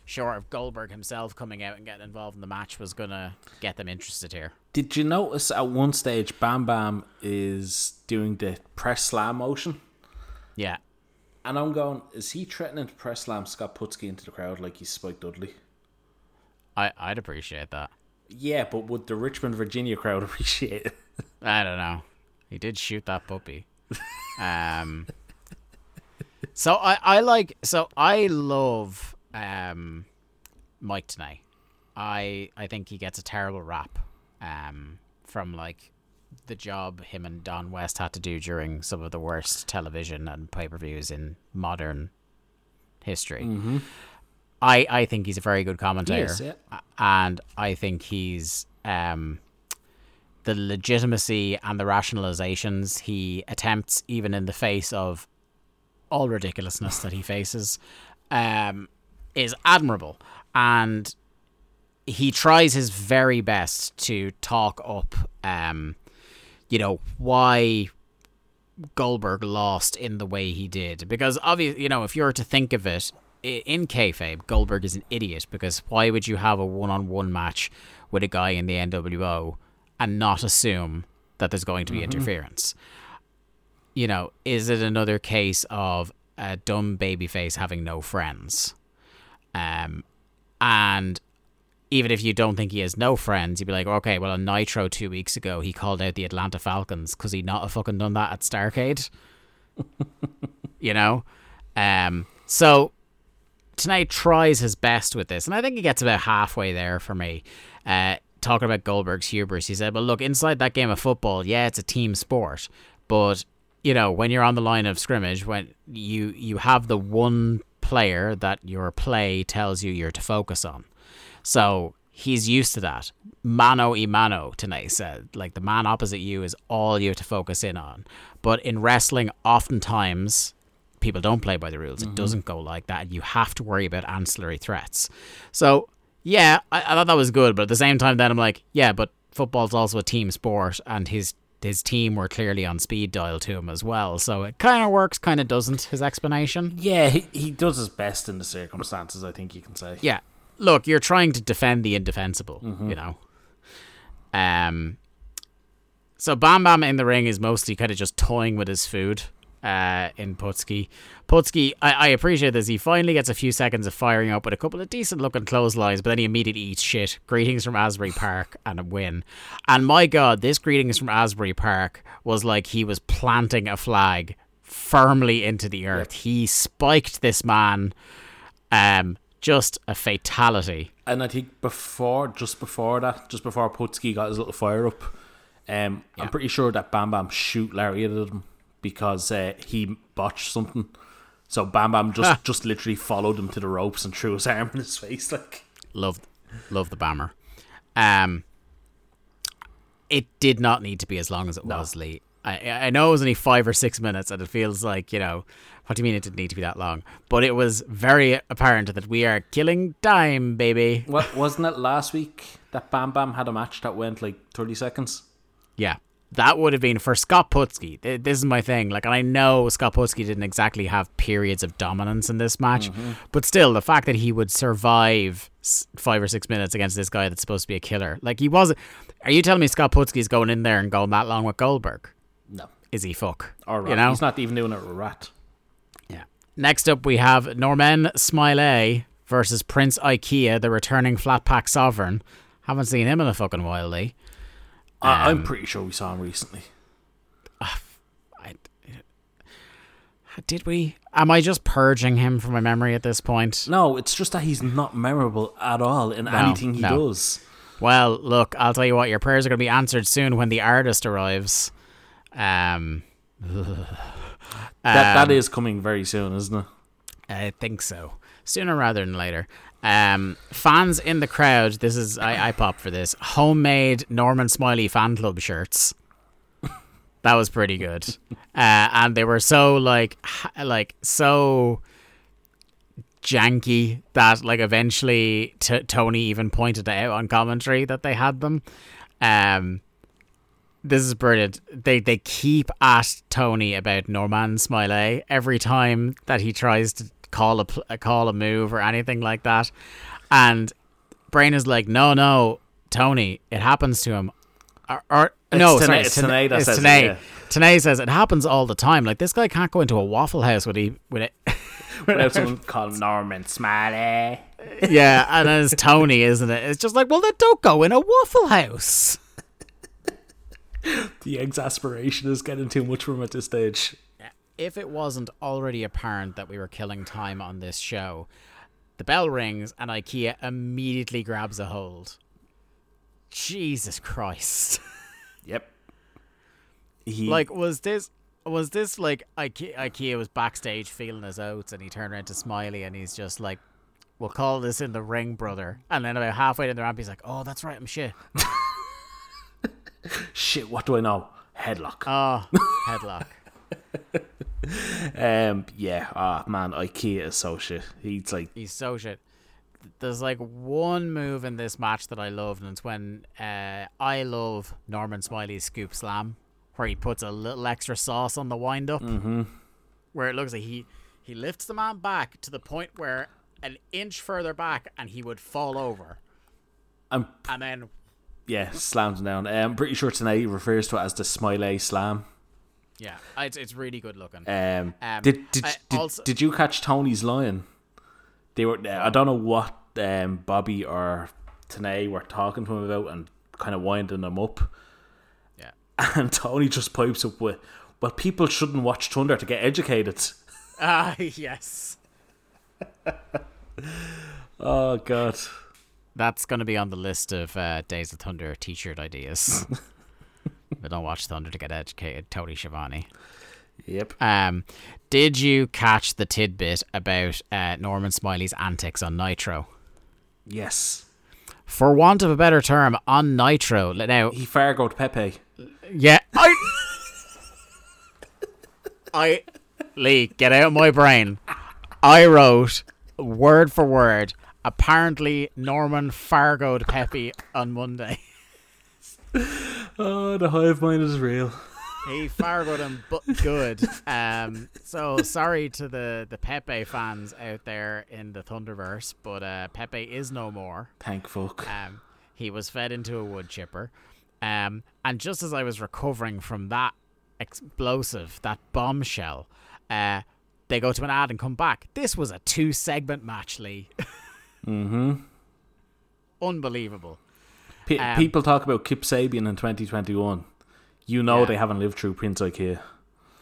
short of Goldberg himself coming out and getting involved in the match was going to get them interested here. Did you notice at one stage Bam Bam is doing the press slam motion? Yeah. And I'm going, is he threatening to press slam Scott Putski into the crowd like he's Spike Dudley? I'd appreciate that. Yeah, but would the Richmond, Virginia crowd appreciate it? I don't know. He did shoot that puppy. So I love... Mike tonight. I think he gets a terrible rap from like the job him and Don West had to do during some of the worst television and pay-per-views in modern history. Mm-hmm. I think he's a very good commentator. Yes, yeah. And I think he's the legitimacy and the rationalizations he attempts, even in the face of all ridiculousness that he faces, is admirable, and he tries his very best to talk up you know, why Goldberg lost in the way he did, because obviously, you know, if you were to think of it in kayfabe, Goldberg is an idiot, because why would you have a one-on-one match with a guy in the NWO and not assume that there's going to be interference? You know, is it another case of a dumb babyface having no friends? And even if you don't think he has no friends, you'd be like, okay, well, on Nitro 2 weeks ago, he called out the Atlanta Falcons. Could he not have fucking done that at Starrcade? You know? So tonight tries his best with this, and I think he gets about halfway there for me. Talking about Goldberg's hubris, he said, well, look, inside that game of football, yeah, it's a team sport, but, you know, when you're on the line of scrimmage, when you have the one player that your play tells you're to focus on. So he's used to that. Mano y mano, Tanay said. Like, the man opposite you is all you have to focus in on. But in wrestling, oftentimes, people don't play by the rules. It doesn't go like that. You have to worry about ancillary threats. So, yeah, I thought that was good. But at the same time, then I'm like, yeah, but football's also a team sport, and his team were clearly on speed dial to him as well. So it kind of works, kind of doesn't, his explanation. Yeah, he does his best in the circumstances, I think you can say. Yeah. Look, you're trying to defend the indefensible, you know. So Bam Bam in the ring is mostly kind of just toying with his food in Putski. Putski, I appreciate this. He finally gets a few seconds of firing up with a couple of decent-looking clotheslines, but then he immediately eats shit. Greetings from Asbury Park and a win. And my God, this greetings from Asbury Park was like he was planting a flag firmly into the earth. Yep. He spiked this man. Just a fatality. And I think just before Putski got his little fire up, I'm pretty sure that Bam Bam shoot lariated him because he botched something. So Bam Bam just literally followed him to the ropes and threw his arm in his face. Like, love the Bammer. It did not need to be as long as it was, Lee. I know it was only 5 or 6 minutes, and it feels like, you know, what do you mean it didn't need to be that long? But it was very apparent that we are killing time, baby. Well, wasn't it last week that Bam Bam had a match that went like 30 seconds? Yeah, that would have been for Scott Putski. This is my thing. Like, and I know Scott Putski didn't exactly have periods of dominance in this match, but still, the fact that he would survive 5 or 6 minutes against this guy that's supposed to be a killer. Like, he wasn't. Are you telling me Scott Putski's going in there and going that long with Goldberg? No. Is he fuck? All right. You know? He's not even doing it with a rat. Yeah. Next up, we have Norman Smiley versus Prince Ikea, the returning flat pack sovereign. Haven't seen him in a fucking while, Lee. I'm pretty sure we saw him recently. Did we? Am I just purging him from my memory at this point? No, it's just that he's not memorable at all in anything he does. Well, look, I'll tell you what, your prayers are going to be answered soon when the artist arrives. That is coming very soon, isn't it? I think so. sooner rather than later. Fans in the crowd, this is, I pop for this, homemade Norman Smiley fan club shirts. That was pretty good. And they were so like so janky that like eventually Tony even pointed it out on commentary that they had them. This is brilliant. They keep at Tony about Norman Smiley every time that he tries to call a move or anything like that. And Brain is like, no, Tony, it happens to him. It's Tanae. Tanae says it happens all the time. Like, this guy can't go into a Waffle House without someone called Norman Smiley. Yeah, and it's Tony, isn't it? It's just like, well, then don't go in a Waffle House. The exasperation is getting too much for him at this stage. If it wasn't already apparent that we were killing time on this show, the bell rings and IKEA immediately grabs a hold. Jesus Christ. Yep. Was this like IKEA was backstage feeling his oats, and he turned around to Smiley and he's just like, we'll call this in the ring, brother. And then about halfway down the ramp, he's like, oh, that's right, I'm shit. Shit, what do I know? Headlock. Oh, headlock. Man, IKEA is so shit. He's so shit. There's like one move in this match that I loved, and it's when I love Norman Smiley's scoop slam, where he puts a little extra sauce on the wind up, mm-hmm. where it looks like he lifts the man back to the point where an inch further back and he would fall over, and then slams him down. I'm pretty sure Tanae refers to it as the Smiley slam. Yeah, it's really good looking. Did you catch Tony's line? They were I don't know what Bobby or Tanae were talking to him about and kind of winding him up. Yeah, and Tony just pipes up with, "Well, people shouldn't watch Thunder to get educated." Ah, yes. Oh God, that's going to be on the list of Days of Thunder T-shirt ideas. They don't watch Thunder to get educated. Tony Schiavone. Yep. Did you catch the tidbit about Norman Smiley's antics on Nitro? Yes. For want of a better term, on Nitro. Now he Fargo'd Pepe. Yeah. I Lee, get out of my brain. I wrote word for word. Apparently Norman Fargo'd Pepe on Monday. Oh, the hive mind is real. He Fargo'd him, but good. So sorry to the Pepe fans out there in the Thunderverse, but Pepe is no more. Thank fuck. He was fed into a wood chipper. And just as I was recovering from that explosive, that bombshell, they go to an ad and come back. This was a 2-segment match, Lee. Mm-hmm. Unbelievable. People talk about Kip Sabian in 2021. They haven't lived through Prince IKEA.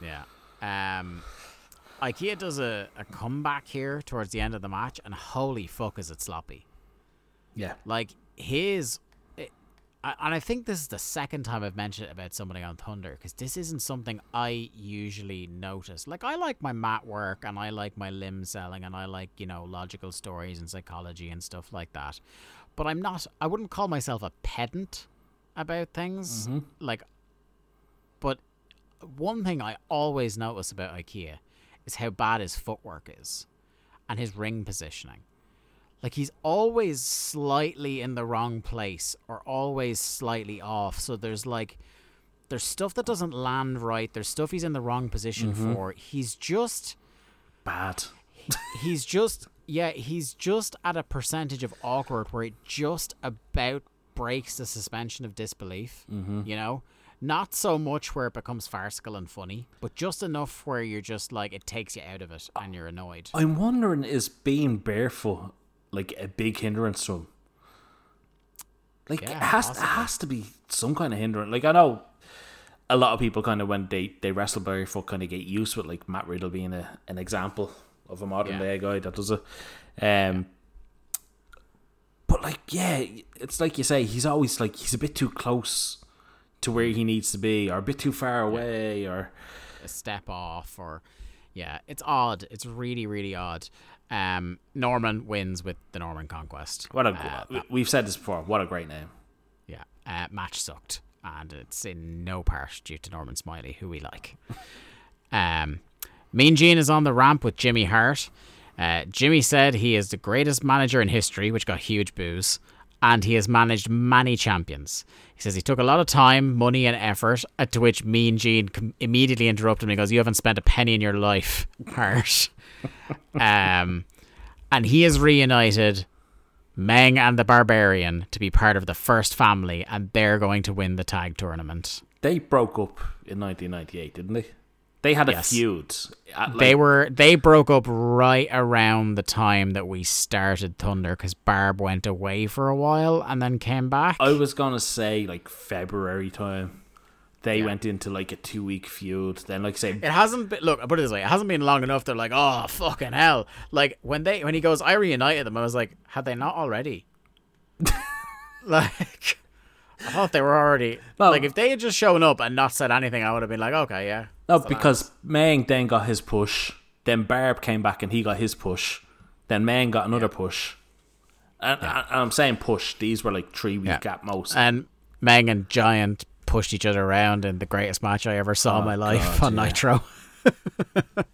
Yeah. IKEA does a comeback here towards the end of the match, and holy fuck is it sloppy. Yeah. Like, and I think this is the second time I've mentioned it about somebody on Thunder, because this isn't something I usually notice. Like, I like my mat work, and I like my limb selling, and I like, logical stories and psychology and stuff like that. But I wouldn't call myself a pedant about things. Mm-hmm. Like, but one thing I always notice about IKEA is how bad his footwork is and his ring positioning. Like, he's always slightly in the wrong place or always slightly off. So there's stuff that doesn't land right. There's stuff he's in the wrong position mm-hmm. for. He's just bad. He's just at a percentage of awkward where it just about breaks the suspension of disbelief, mm-hmm. Not so much where it becomes farcical and funny, but just enough where you're just like, it takes you out of it and you're annoyed. I'm wondering, is being barefoot like a big hindrance to him? Like, yeah, it has to be some kind of hindrance. Like, I know a lot of people kind of, when they wrestle barefoot, kind of get used to it, like Matt Riddle being an example of a modern day guy that does it. But like, yeah, it's like you say, he's always like, he's a bit too close to where he needs to be, or a bit too far away, or a step off, or Yeah, it's odd. It's really, really odd. Norman wins with the Norman Conquest. What a we've said this before. What a great name. Yeah, match sucked, and it's in no part due to Norman Smiley, who we like. Mean Gene is on the ramp with Jimmy Hart. Jimmy said he is the greatest manager in history, which got huge boos, and he has managed many champions. He says he took a lot of time, money, and effort, to which Mean Gene immediately interrupted him and goes, "You haven't spent a penny in your life, Hart." And he has reunited Meng and the Barbarian to be part of the first family, and they're going to win the tag tournament. They broke up in 1998, didn't they? They had a feud. They broke up right around the time that we started Thunder, because Barb went away for a while and then came back. I was going to say like February time. They went into like a 2-week feud. Then like say, it hasn't been, look, I put it this way, it hasn't been long enough. They're like, oh, fucking hell. Like when he goes, I reunited them, I was like, had they not already? Like, I thought they were already... No. Like, if they had just shown up and not said anything, I would have been like, okay, yeah. No, because Meng then got his push. Then Barb came back and he got his push. Then Meng got another push. And I'm saying push. These were like 3-week gap most. And Meng and Giant pushed each other around in the greatest match I ever saw in my life on Nitro. But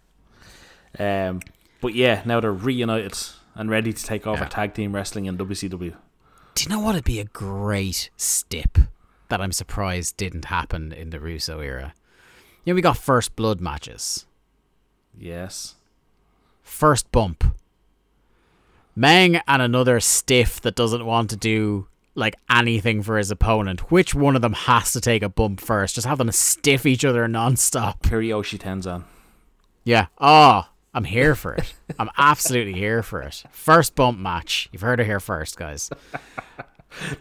yeah, now they're reunited and ready to take over tag team wrestling in WCW. Do you know what would be a great stip that I'm surprised didn't happen in the Russo era? You know, we got first blood matches. Yes. First bump. Meng and another stiff that doesn't want to do like anything for his opponent. Which one of them has to take a bump first? Just have them stiff each other nonstop. Hiroshi Tenzan. Yeah. Oh, I'm here for it. I'm absolutely here for it. First bump match. You've heard it here first, guys.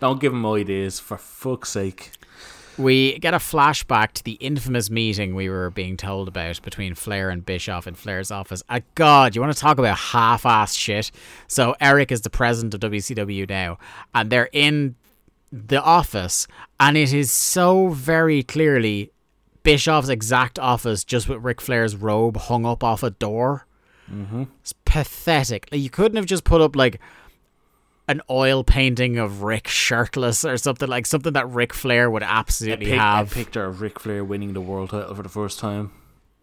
Don't give them ideas, for fuck's sake. We get a flashback to the infamous meeting we were being told about between Flair and Bischoff in Flair's office. God, you want to talk about half-ass shit? So Eric is the president of WCW now, and they're in the office, and it is so very clearly Bischoff's exact office, just with Ric Flair's robe hung up off a door. Mm-hmm. It's pathetic. Like, you couldn't have just put up like an oil painting of Ric shirtless or something, like something that Ric Flair would absolutely have. A picture of Ric Flair winning the world title for the first time.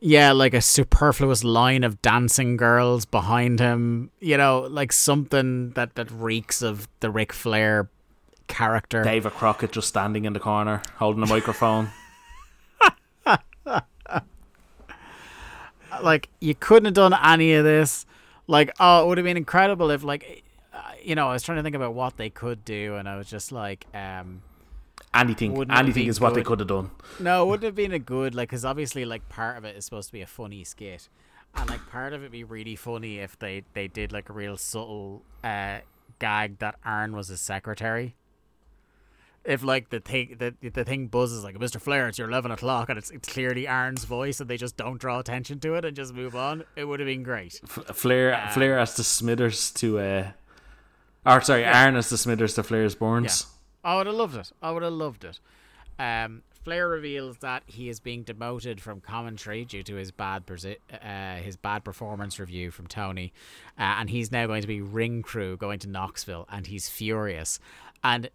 Yeah, like a superfluous line of dancing girls behind him. You know, like something that reeks of the Ric Flair character. David Crockett just standing in the corner holding a microphone. Like, you couldn't have done any of this. Like, oh, it would have been incredible if, like, you know, I was trying to think about what they could do, and I was just like, anything is what they could have done. No, it wouldn't have been a good, like, because obviously, like, part of it is supposed to be a funny skit, and like part of it would be really funny if they did like a real subtle gag that Arn was his secretary. If, like, the thing buzzes, like, Mr. Flair, it's your 11 o'clock, and it's clearly Arn's voice, and they just don't draw attention to it and just move on, it would have been great. Flair as the Smithers to... Arn as the Smithers to Flair's Burns. Yeah. I would have loved it. Flair reveals that he is being demoted from commentary due to his bad performance review from Tony, and he's now going to be ring crew going to Knoxville, and he's furious. And...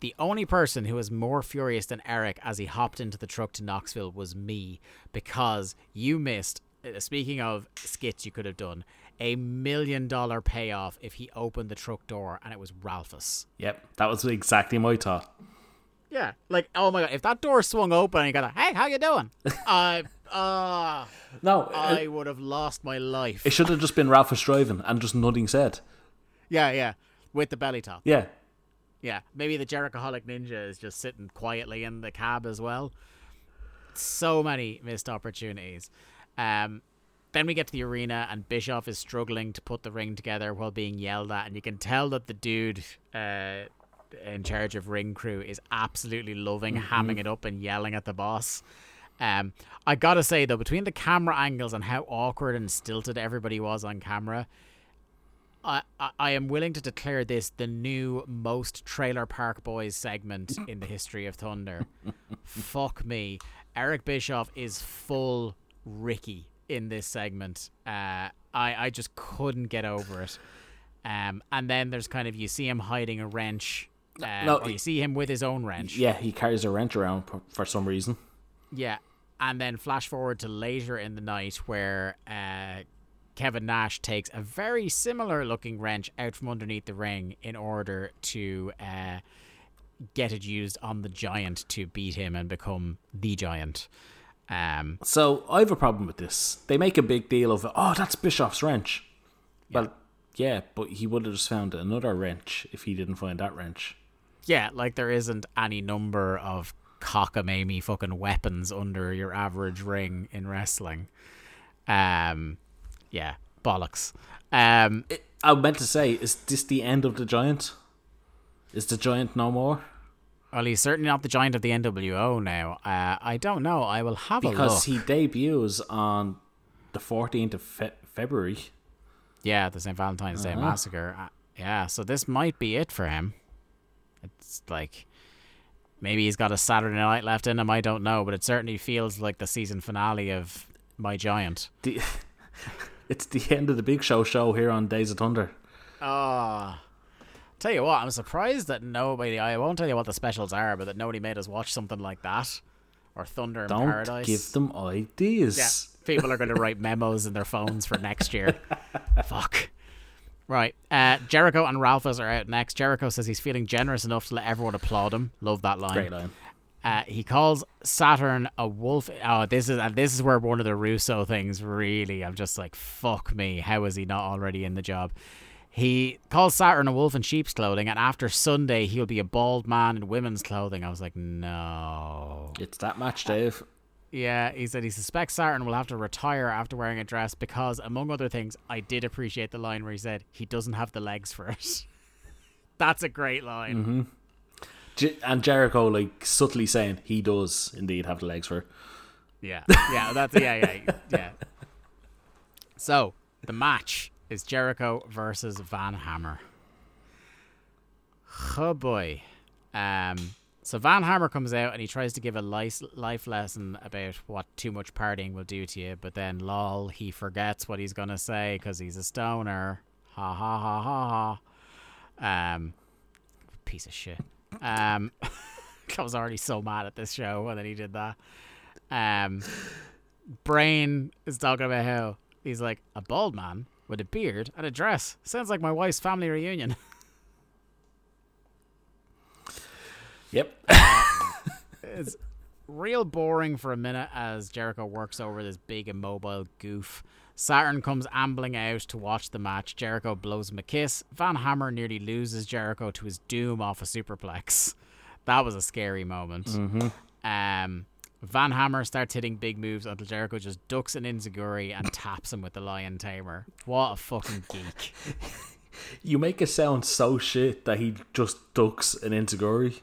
the only person who was more furious than Eric as he hopped into the truck to Knoxville was me, because you missed, speaking of skits you could have done, $1 million payoff if he opened the truck door and it was Ralphus. Yep, that was exactly my thought. Yeah, like, oh my God, if that door swung open and he got a, hey, how you doing? I would have lost my life. It should have just been Ralphus driving and just nothing said. Yeah, with the belly top. Yeah. Yeah, maybe the Jerichoholic Ninja is just sitting quietly in the cab as well. So many missed opportunities. Then we get to the arena, and Bischoff is struggling to put the ring together while being yelled at. And you can tell that the dude in charge of ring crew is absolutely loving hamming it up and yelling at the boss. I got to say, though, between the camera angles and how awkward and stilted everybody was on camera... I am willing to declare this the new most Trailer Park Boys segment in the history of Thunder. Fuck me. Eric Bischoff is full Ricky in this segment. I just couldn't get over it. And then there's kind of, you see him hiding a wrench. Or you see him with his own wrench. Yeah, he carries a wrench around for some reason. Yeah, and then flash forward to later in the night where Kevin Nash takes a very similar looking wrench out from underneath the ring in order to get it used on the Giant to beat him and become the Giant. So I have a problem with this. They make a big deal of, oh, that's Bischoff's wrench. Yeah. Well, yeah, but he would have just found another wrench if he didn't find that wrench. Yeah, like there isn't any number of cockamamie fucking weapons under your average ring in wrestling. Yeah, bollocks. I meant to say, is this the end of the Giant? Is the Giant no more? Well, he's certainly not the Giant of the NWO now. I don't know. I will have a look. Because he debuts on the 14th of February. Yeah, the St. Valentine's Day Massacre. Yeah, so this might be it for him. It's like, maybe he's got a Saturday night left in him, I don't know, but it certainly feels like the season finale of My Giant. It's the end of the Big Show here on Days of Thunder. Ah. Tell you what, I'm surprised that nobody, I won't tell you what the specials are, but that nobody made us watch something like that. Or Thunder in Paradise. Don't give them ideas. Yeah, people are going to write memos in their phones for next year. Fuck. Right. Jericho and Ralphus are out next. Jericho says he's feeling generous enough to let everyone applaud him. Love that line. Great line. He calls Saturn a wolf. Oh, this is where one of the Russo things really, I'm just like, fuck me. How is he not already in the job? He calls Saturn a wolf in sheep's clothing, and after Sunday, he'll be a bald man in women's clothing. I was like, no. It's that match, Dave. Yeah, he said he suspects Saturn will have to retire after wearing a dress because, among other things, I did appreciate the line where he said, he doesn't have the legs for it. That's a great line. Mm-hmm. And Jericho, like, subtly saying, he does indeed have the legs for it. Yeah, that's, yeah. So, the match is Jericho versus Van Hammer. Oh boy. So Van Hammer comes out and he tries to give a life lesson about what too much partying will do to you, but then he forgets what he's gonna say because he's a stoner. Ha ha ha ha ha. Piece of shit. I was already so mad at this show and then he did that. Brain is talking about how he's like a bald man with a beard and a dress. Sounds like my wife's family reunion. Yep. It's real boring for a minute as Jericho works over this big immobile goof. Saturn comes ambling out to watch the match. Jericho blows him a kiss. Van Hammer nearly loses Jericho to his doom off a superplex. That was a scary moment. Mm-hmm. Van Hammer starts hitting big moves until Jericho just ducks an enziguri and taps him with the lion tamer. What a fucking geek. You make it sound so shit that he just ducks an enziguri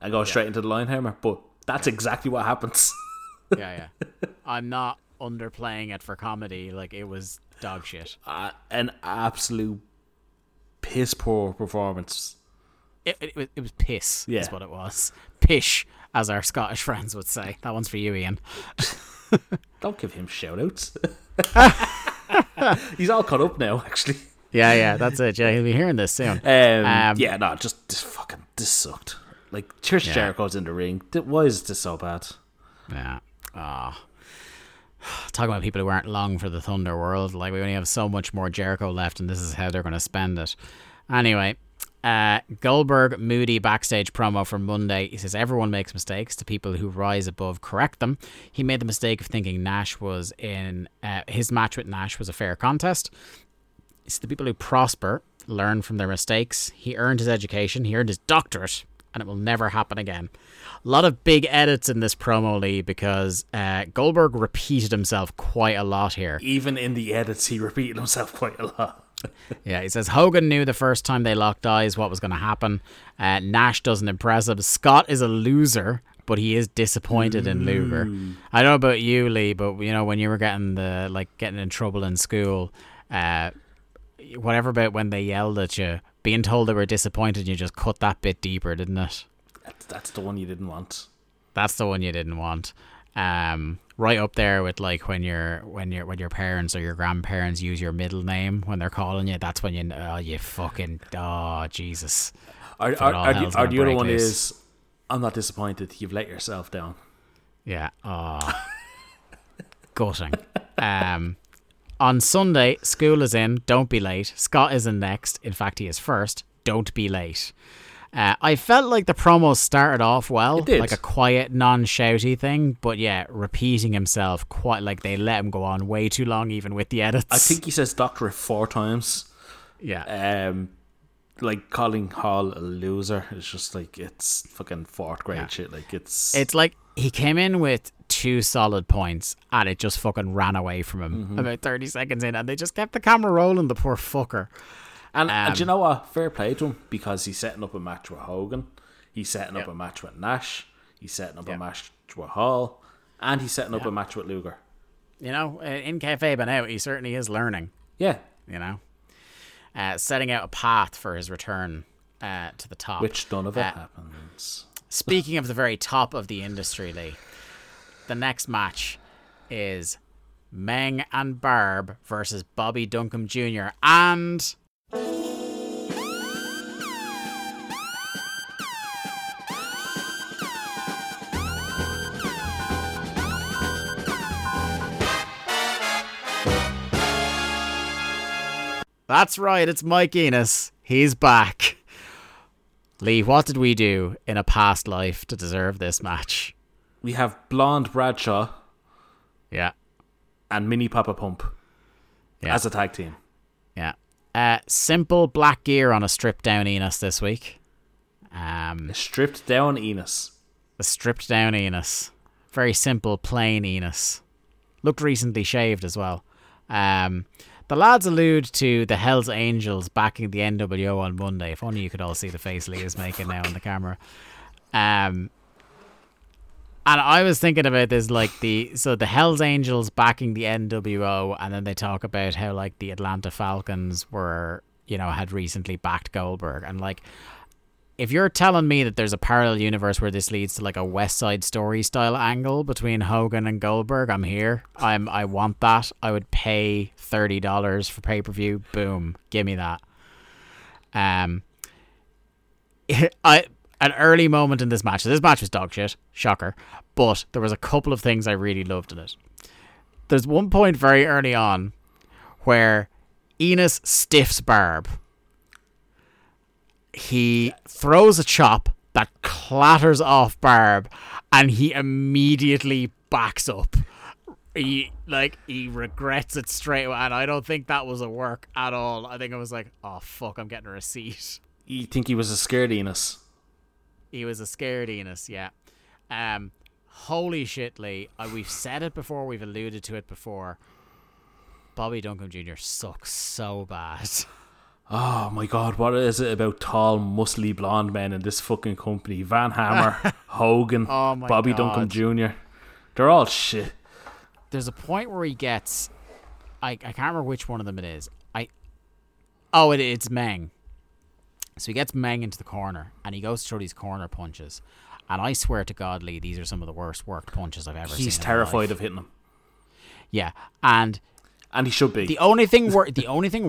and goes straight into the lion tamer, but that's exactly what happens. Yeah. I'm not underplaying it for comedy. Like, it was dog shit. An absolute piss poor performance. It was piss, is what it was. Pish, as our Scottish friends would say. That one's for you, Ian. Don't give him shout-outs. He's all caught up now, actually. Yeah, that's it. Yeah, he'll be hearing this soon. This sucked. Like, Church Jericho's in the ring. Why is this so bad? Yeah. Ah. Oh. Talking about people who aren't long for the Thunder world. Like, we only have so much more Jericho left, and this is how they're going to spend it. Anyway. Goldberg Moody backstage promo from Monday. He says everyone makes mistakes. The people who rise above correct them. He made the mistake of thinking Nash was in his match with Nash was a fair contest. It's the people who prosper learn from their mistakes. He earned his education. He earned his doctorate, and it will never happen again. A lot of big edits in this promo, Lee, because Goldberg repeated himself quite a lot here. Even in the edits, he repeated himself quite a lot. Yeah, he says Hogan knew the first time they locked eyes what was going to happen. Nash doesn't impress him. Scott is a loser, but he is disappointed in Luger. I don't know about you, Lee, but you know when you were getting in trouble in school, whatever about when they yelled at you, being told they were disappointed, you just cut that bit deeper, didn't it? That's the one you didn't want. That's the one you didn't want. right up there with like when your parents or your grandparents use your middle name when they're calling you. That's when you Jesus. Our the other one is, I'm not disappointed. You've let yourself down. Yeah. Oh. Gutting. On Sunday, school is in. Don't be late. Scott is in next. In fact, he is first. Don't be late. I felt like the promo started off well. It did. Like a quiet, non-shouty thing. But yeah, repeating himself quite, like they let him go on way too long, even with the edits. I think he says doctorate 4 times. Yeah. Like calling Hall a loser is just like, it's fucking fourth grade shit. Like it's like he came in with 2 solid points and it just fucking ran away from him about 30 seconds in, and they just kept the camera rolling, the poor fucker. And you know what? Fair play to him, because he's setting up a match with Hogan. He's setting up a match with Nash. He's setting up a match with Hall, and he's setting up a match with Luger. You know, in Cafe Benao, he certainly is learning. Yeah. You know? Setting out a path for his return to the top. Which none of it happens. Speaking of the very top of the industry, Lee, the next match is Meng and Barb versus Bobby Duncombe Jr. and... That's right, it's Mike Enos. He's back. Lee, what did we do in a past life to deserve this match? We have Blonde Bradshaw. Yeah. And Mini Papa Pump. Yeah. As a tag team. Yeah. Simple black gear on a stripped down Enos this week. A stripped down Enos. A stripped down Enos. Very simple, plain Enos. Looked recently shaved as well. The lads allude to the Hells Angels backing the NWO on Monday. If only you could all see the face Lee is making now on the camera. And I was thinking about this, like the Hells Angels backing the NWO, and then they talk about how like the Atlanta Falcons were, you know, had recently backed Goldberg, and like, if you're telling me that there's a parallel universe where this leads to like a West Side Story style angle between Hogan and Goldberg, I'm here. I want that. I would pay $30 for pay-per-view. Boom. Give me that. An early moment in this match. So this match was dog shit. Shocker. But there was a couple of things I really loved in it. There's one point very early on where Enos stiffs Barb. He throws a chop that clatters off Barb, and he immediately backs up. He regrets it straight away, and I don't think that was a work at all. I think I was like, oh fuck, I'm getting a receipt. You think he was a scared Enos? He was a scared Enos, yeah. Holy shit, Lee. We've said it before, we've alluded to it before. Bobby Duncombe Jr. sucks so bad. Oh my god, what is it about tall, muscly, blonde men in this fucking company? Van Hammer, Hogan, Bobby Duncombe Jr. They're all shit. There's a point where he gets... I can't remember which one of them it is. It's Meng. So he gets Meng into the corner, and he goes through these corner punches. And I swear to God, Lee, these are some of the worst worked punches I've ever seen. He's terrified of hitting them. Yeah, and he should be. The only thing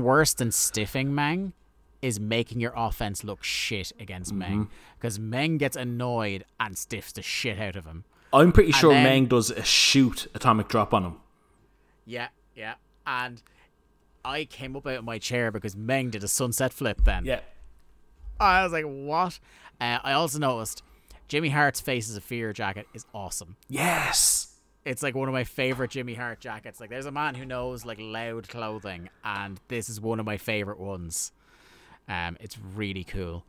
worse than stiffing Meng is making your offense look shit against Meng, because Meng gets annoyed and stiffs the shit out of him. I'm pretty sure Meng does a shoot atomic drop on him. Yeah, yeah. And I came up out of my chair because Meng did a sunset flip then. Yeah. I was like, what? I also noticed Jimmy Hart's Faces of Fear jacket is awesome. Yes. It's like one of my favorite Jimmy Hart jackets. Like, there's a man who knows like loud clothing, and this is one of my favorite ones. It's really cool.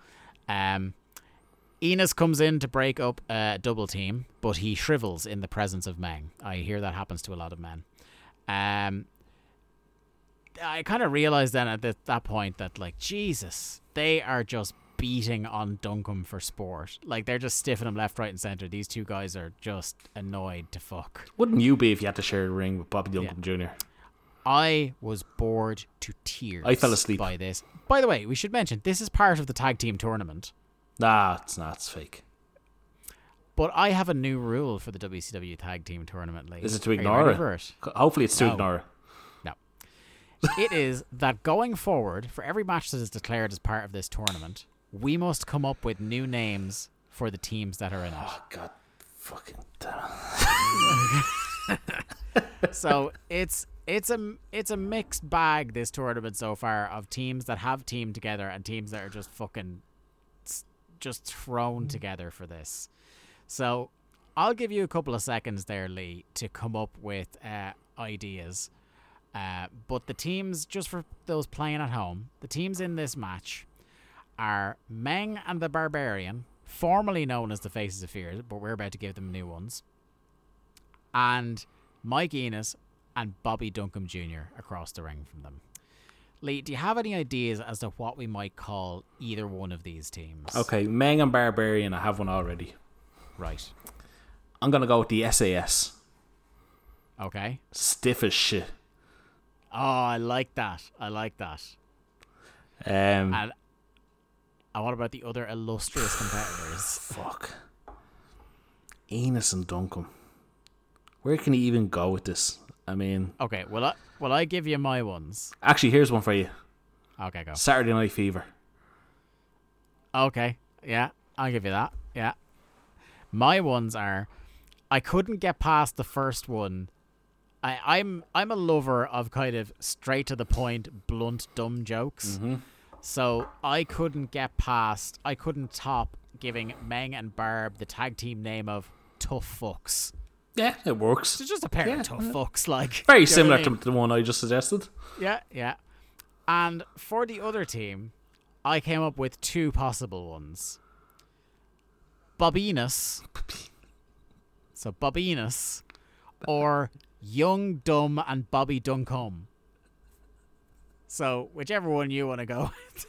Enos comes in to break up a double team, but he shrivels in the presence of Meng. I hear that happens to a lot of men. I kind of realized then at that point that, like, Jesus, they are just beating on Duncombe for sport. Like, they're just stiffing him left, right and centre. These two guys are just annoyed to fuck. Wouldn't you be if you had to share a ring with Bobby Duncombe Jr.? I was bored to tears. I fell asleep by this. By the way, we should mention, this is part of the tag team tournament. Nah, it's not. It's fake. But I have a new rule for the WCW Tag Team Tournament League. Is it to ignore it? Hopefully it's to ignore. No. It is that going forward, for every match that is declared as part of this tournament, we must come up with new names for the teams that are in it. Oh, God fucking damn. So it's a mixed bag, this tournament so far, of teams that have teamed together and teams that are just fucking just thrown together for this. So I'll give you a couple of seconds there, Lee, to come up with ideas. But the teams, just for those playing at home, the teams in this match are Meng and the Barbarian, formerly known as the Faces of Fear, but we're about to give them new ones, and Mike Enos and Bobby Duncombe Jr. across the ring from them. Lee, do you have any ideas as to what we might call either one of these teams? Okay, Meng and Barbarian, I have one already. Right. I'm going to go with the SAS. Okay. Stiff as shit. Oh, I like that. I like that. And what about the other illustrious competitors? Fuck. Enos and Duncombe. Where can he even go with this? I mean... Okay, will I give you my ones? Actually, here's one for you. Okay, go. Saturday Night Fever. Okay, yeah. I'll give you that. Yeah. My ones are, I couldn't get past the first one. I'm a lover of kind of straight to the point, blunt, dumb jokes. Mm-hmm. So I couldn't top giving Meng and Barb the tag team name of Tough Fucks. Yeah, it works. It's just a pair of tough fucks, like. Very similar to the one I just suggested. Yeah, yeah. And for the other team, I came up with two possible ones. Bob Enos, or Young, Dumb, and Bobby Duncombe. So, whichever one you want to go with.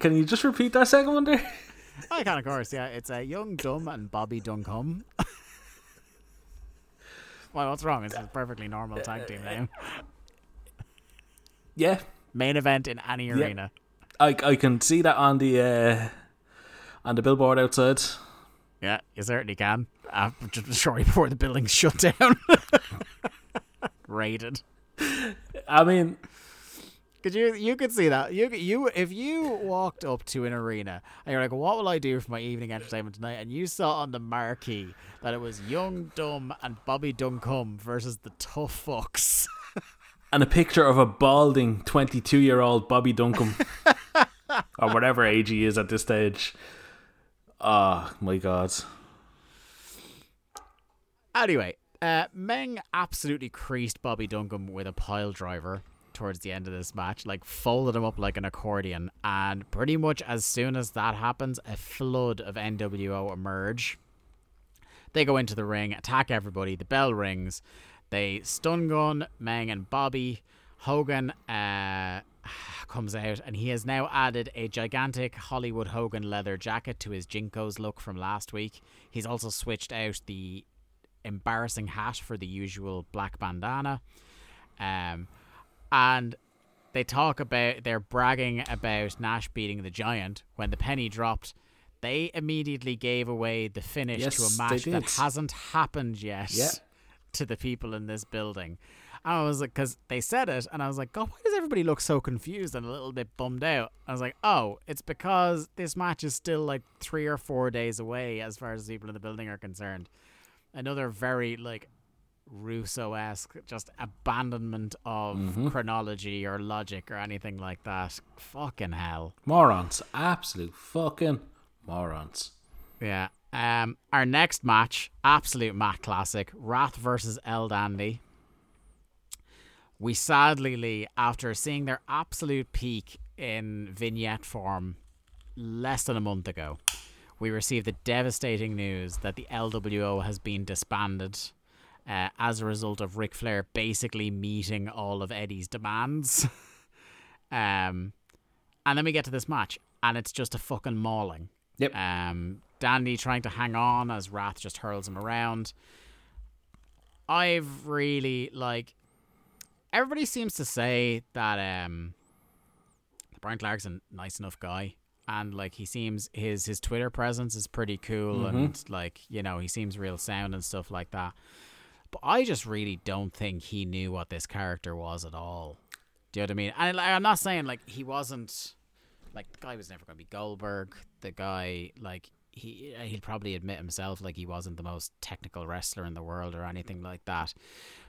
Can you just repeat that second one there? I can, of course, yeah. It's Young, Dumb, and Bobby Duncombe. Well, what's wrong? It's a perfectly normal tag team name. Yeah. Main event in any arena. I can see that on the billboard outside. Yeah, you certainly can. I'm sure before the building's shut down. Raided. I mean... You could see that. You if you walked up to an arena and you're like, what will I do for my evening entertainment tonight? And you saw on the marquee that it was Young, Dumb, and Bobby Duncombe versus the Tough Fucks. And a picture of a balding 22-year-old Bobby Duncombe. Or whatever age he is at this stage. Oh, my God. Anyway, Meng absolutely creased Bobby Duncombe with a pile driver towards the end of this match, like folded him up like an accordion, and pretty much as soon as that happens, a flood of NWO emerge. They go into the ring, attack everybody, the bell rings, they stun gun Meng and Bobby. Hogan comes out, and he has now added a gigantic Hollywood Hogan leather jacket to his Jinko's look from last week. He's also switched out the embarrassing hat for the usual black bandana. And they talk about, they're bragging about Nash beating the Giant. When the penny dropped, they immediately gave away the finish to a match that hasn't happened yet to the people in this building. And I was like, because they said it, and I was like, God, why does everybody look so confused and a little bit bummed out? I was like, oh, it's because this match is still like 3 or 4 days away as far as people in the building are concerned. Another very, like, Russo-esque just abandonment of chronology or logic or anything like that. Fucking hell. Morons. Absolute fucking morons. Yeah. Our next match, absolute Matt classic, Wrath versus El Dandy. We sadly, Lee, after seeing their absolute peak in vignette form less than a month ago, we received the devastating news that the LWO has been disbanded. As a result of Ric Flair basically meeting all of Eddie's demands. And then we get to this match, and it's just a fucking mauling. Yep. Dandy trying to hang on as Wrath just hurls him around. I've really, like... everybody seems to say that Brian Clark's a nice enough guy, and like he seems his Twitter presence is pretty cool, mm-hmm. and like, you know, he seems real sound and stuff like that. But I just really don't think he knew what this character was at all. Do you know what I mean? And like, I'm not saying like he wasn't like the guy was never going to be Goldberg. The guy, like he'll probably admit himself like he wasn't the most technical wrestler in the world or anything like that.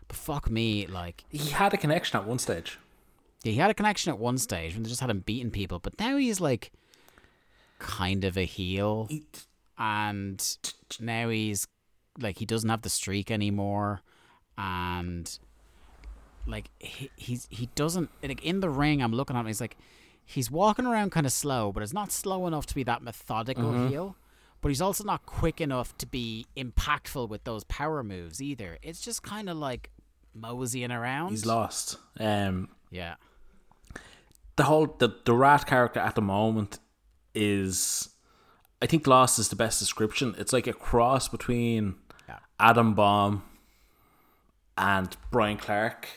But fuck me, like he had a connection at one stage. Yeah, he had a connection at one stage when they just had him beating people. But now he's like kind of a heel, and now he's like he doesn't have the streak anymore, and like he doesn't like in the ring. I'm looking at him. He's like he's walking around kind of slow, but it's not slow enough to be that methodical mm-hmm. heel. But he's also not quick enough to be impactful with those power moves either. It's just kind of like moseying around. He's lost. Yeah. The whole the Rat character at the moment is, I think, lost is the best description. It's like a cross between Adam Bomb and Brian Clark,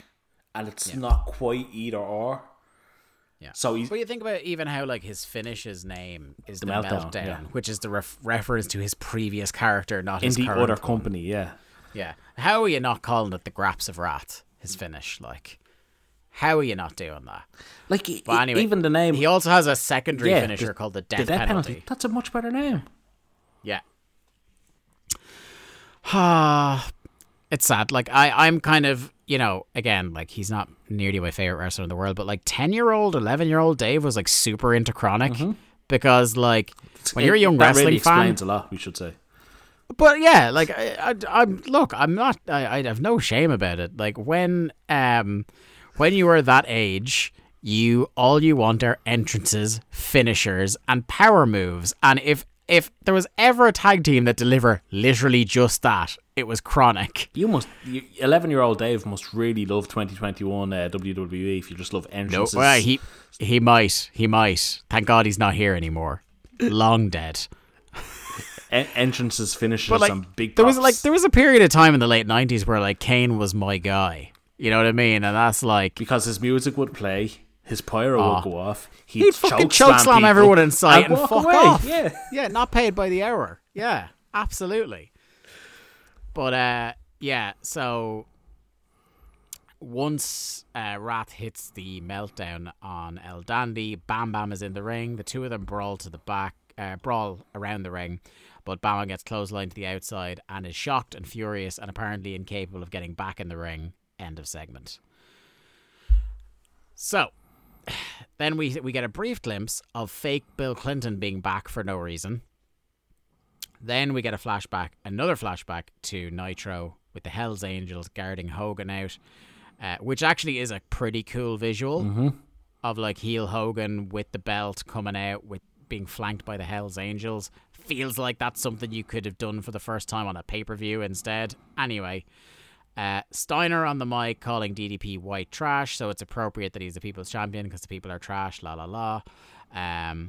and it's not quite either or. Yeah. So what do you think about even how like his finish's name is the Meltdown, which is the reference to his previous character, not in his current in the other company. Yeah. Yeah. How are you not calling it the Graps of Rat? His finish, like. How are you not doing that? Like, but anyway, even the name. He also has a secondary finisher called the Death Penalty. That's a much better name. Yeah. It's sad. Like, I'm kind of, you know, again, like, he's not nearly my favorite wrestler in the world, but like 10-year-old, 11-year-old Dave was like super into Chronic because, like, when you're a young wrestling really fan. That explains a lot, we should say. But yeah, like, I have no shame about it. Like, when you were that age, all you want are entrances, finishers, and power moves. And if there was ever a tag team that deliver literally just that, it was Chronic. 11-year-old Dave must really love 2021 WWE if you just love entrances. No, well, he might. Thank God he's not here anymore. Long dead. Entrances, finishers, like, and big props. There was a period of time in the late 90s where like Kane was my guy. You know what I mean? And that's like... because his music would play, his pyro would go off, he'd fucking chokeslam everyone in sight and fuck away. Off. Yeah. Yeah, not paid by the hour. Yeah, absolutely. But, yeah, so... once Rat hits the Meltdown on El Dandy, Bam Bam is in the ring. The two of them brawl around the ring. But Bam Bam gets clotheslined to the outside and is shocked and furious and apparently incapable of getting back in the ring. End of segment. So then we get a brief glimpse of fake Bill Clinton being back for no reason. Then we get another flashback to Nitro with the Hells Angels guarding Hogan out, which actually is a pretty cool visual of like heel Hogan with the belt coming out with being flanked by the Hells Angels. Feels like that's something you could have done for the first time on a pay-per-view instead. Anyway, Steiner on the mic calling DDP white trash, so it's appropriate that he's the people's champion because the people are trash, la la la.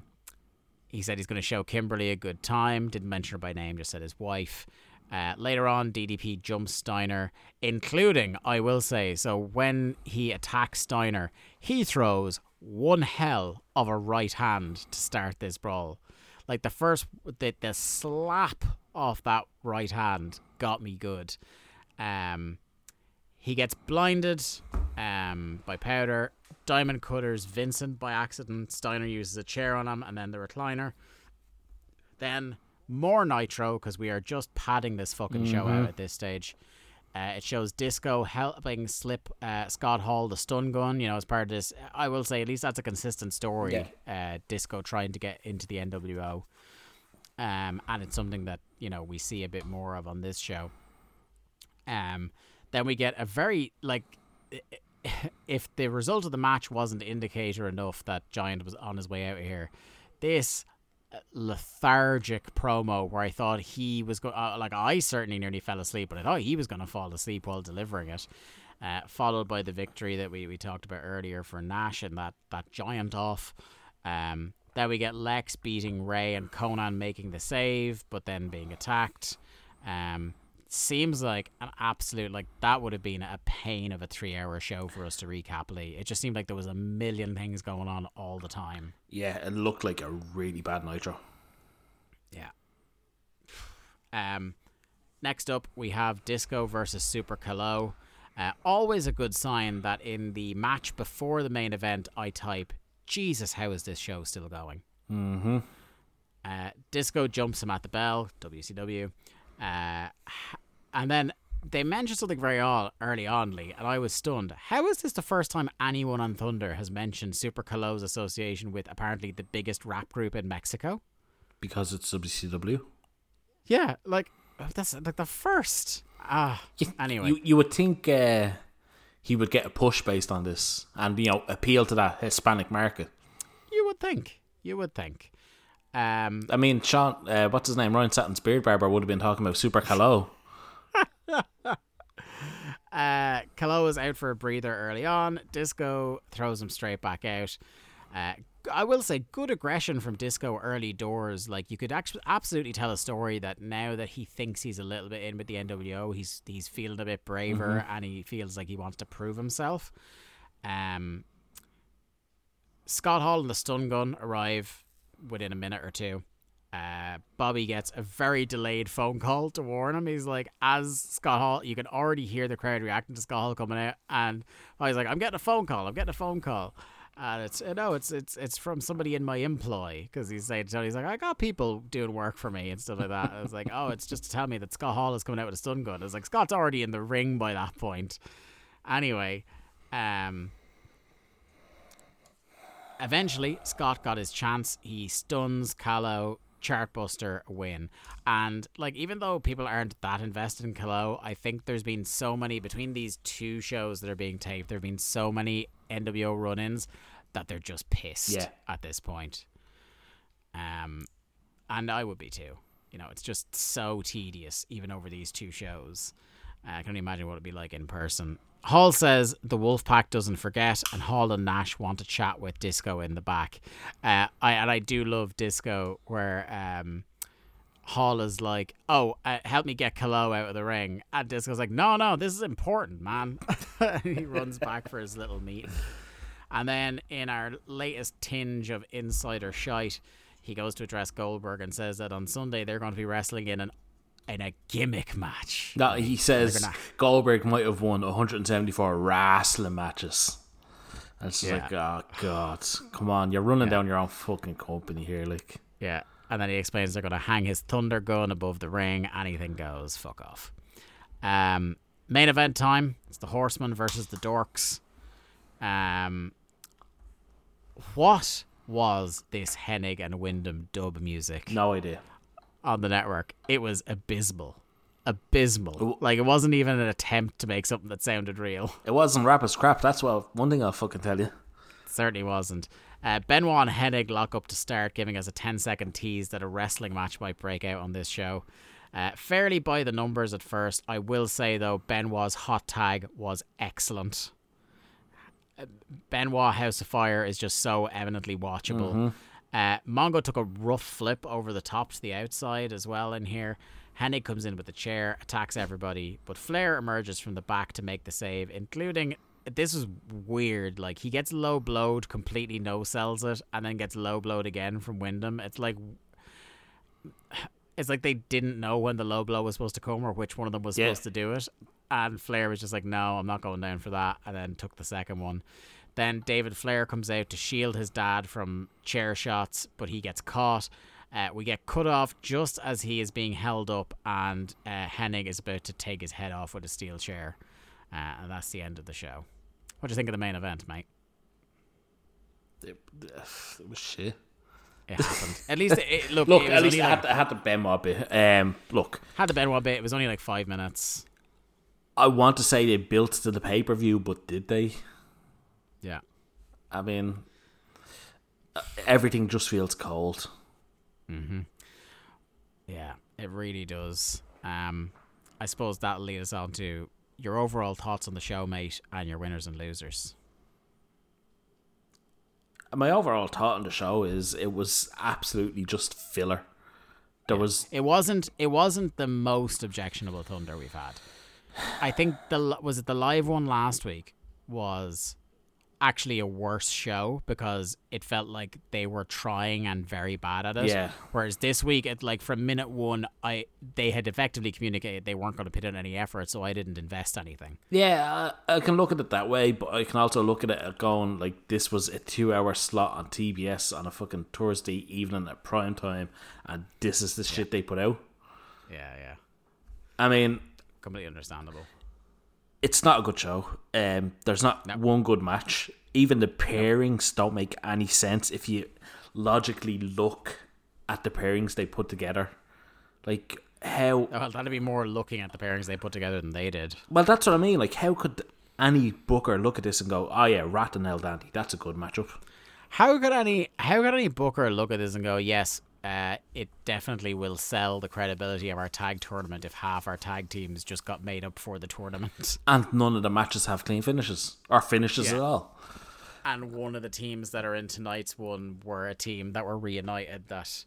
He said he's going to show Kimberly a good time, didn't mention her by name, just said his wife. Later on, DDP jumps Steiner, including, I will say, so when he attacks Steiner, he throws one hell of a right hand to start this brawl. Like the slap off that right hand got me good. He gets blinded by Powder. Diamond cutters Vincent by accident. Steiner uses a chair on him and then the recliner. Then more Nitro, because we are just padding this fucking show out at this stage. It shows Disco helping slip Scott Hall the stun gun, you know, as part of this. I will say at least that's a consistent story. Yeah. Disco trying to get into the NWO. And it's something that, you know, we see a bit more of on this show. Then we get a very, like, if the result of the match wasn't indicator enough that Giant was on his way out of here, this lethargic promo where I thought he was going, like, I certainly nearly fell asleep, but I thought he was going to fall asleep while delivering it, followed by the victory that we talked about earlier for Nash and that Giant off. Then we get Lex beating Ray and Conan making the save, but then being attacked. seems like an absolute, like, that would have been a pain of a 3-hour show for us to recap, Lee. It just seemed like there was a million things going on all the time. Yeah, it looked like a really bad Nitro. Yeah. Next up, we have Disco versus Super Kalo. Always a good sign that in the match before the main event, I type, Jesus, how is this show still going? Mm-hmm. Disco jumps him at the bell, WCW. And then they mentioned something very early on, Lee, and I was stunned. How is this the first time anyone on Thunder has mentioned Super Kalo's association with apparently the biggest rap group in Mexico? Because it's WCW? Yeah, like, that's like the first. Anyway. You would think he would get a push based on this and, you know, appeal to that Hispanic market. You would think. I mean, Sean, what's his name? Ryan Satin's beard barber would have been talking about Super Kalo. Kalo is out for a breather early on. Disco throws him straight back out. I will say, good aggression from Disco early doors. Like, you could absolutely tell a story that now that he thinks he's a little bit in with the NWO, he's feeling a bit braver, mm-hmm. and he feels like he wants to prove himself. Scott Hall and the stun gun arrive within a minute or two. Bobby gets a very delayed phone call to warn him. He's like, as Scott Hall, you can already hear the crowd reacting to Scott Hall coming out, and he's like, I'm getting a phone call. And it's, you know, it's from somebody in my employ, because he's saying to Tony, he's like, I got people doing work for me and stuff like that. And it's like, oh, it's just to tell me that Scott Hall is coming out with a stun gun. It's like, Scott's already in the ring by that point. Anyway, eventually, Scott got his chance. He stuns Kalo, Chartbuster, win. And, like, even though people aren't that invested in Kalo, I think there's been so many, between these two shows that are being taped, there have been so many NWO run-ins that they're just pissed at this point. And I would be too. You know, it's just so tedious, even over these two shows. I can only imagine what it'd be like in person. Hall says the Wolfpack doesn't forget, and Hall and Nash want to chat with Disco in the back. I do love Disco, where Hall is like, oh, help me get Kalo out of the ring. And Disco's like, no, this is important, man. He runs back for his little meet. And then in our latest tinge of insider shite, he goes to address Goldberg and says that on Sunday they're going to be wrestling in a gimmick match. No, he says Goldberg might have won 174 wrestling matches. And it's just like, oh, God. Come on, you're running down your own fucking company here, like. Yeah, and then he explains they're going to hang his thunder gun above the ring. Anything goes, fuck off. Main event time. It's the Horsemen versus the Dorks. What was this Hennig and Wyndham dub music? No idea. On the network, it was abysmal. Like, it wasn't even an attempt to make something that sounded real. It wasn't rap as crap. That's one thing I'll fucking tell you. It certainly wasn't. Benoit and Hennig lock up to start, giving us a 10-second tease that a wrestling match might break out on this show. Fairly by the numbers at first. I will say, though, Benoit's hot tag was excellent. Benoit House of Fire is just so eminently watchable. Mm-hmm. Mongo took a rough flip over the top to the outside as well in here. Hennig comes in with the chair, attacks everybody, but Flair emerges from the back to make the save, including, this is weird, like, he gets low blowed, completely no-sells it, and then gets low blowed again from Wyndham. It's like they didn't know when the low blow was supposed to come or which one of them was supposed to do it, and Flair was just like, no, I'm not going down for that, and then took the second one. Then David Flair comes out to shield his dad from chair shots, but he gets caught. We get cut off just as he is being held up, and Hennig is about to take his head off with a steel chair. And that's the end of the show. What do you think of the main event, mate? It was shit. It happened. At least I had the Benoit bit. Had the Benoit bit. It was only like 5 minutes. I want to say they built to the pay-per-view, but did they? Yeah. I mean, everything just feels cold. Mm-hmm. Yeah, it really does. I suppose that'll lead us on to your overall thoughts on the show, mate, and your winners and losers. My overall thought on the show is it was absolutely just filler. It wasn't the most objectionable thunder we've had. I think the live one last week was actually a worse show because it felt like they were trying and very bad at it. Yeah. Whereas this week, it like from minute one, they had effectively communicated they weren't going to put in any effort, so I didn't invest anything. Yeah, I can look at it that way, but I can also look at it going like this was a 2-hour slot on TBS on a fucking Thursday evening at prime time, and this is the shit they put out. Yeah, yeah. I mean, completely understandable. It's not a good show. There's not one good match. Even the pairings don't make any sense if you logically look at the pairings they put together. Like, how... Well, that'd be more looking at the pairings they put together than they did. Well, that's what I mean. Like, how could any booker look at this and go, oh yeah, Rat and El Dante, that's a good matchup? How could any booker look at this and go, yes, it definitely will sell the credibility of our tag tournament if half our tag teams just got made up for the tournament. And none of the matches have clean finishes or finishes at all. And one of the teams that are in tonight's one were a team that were reunited that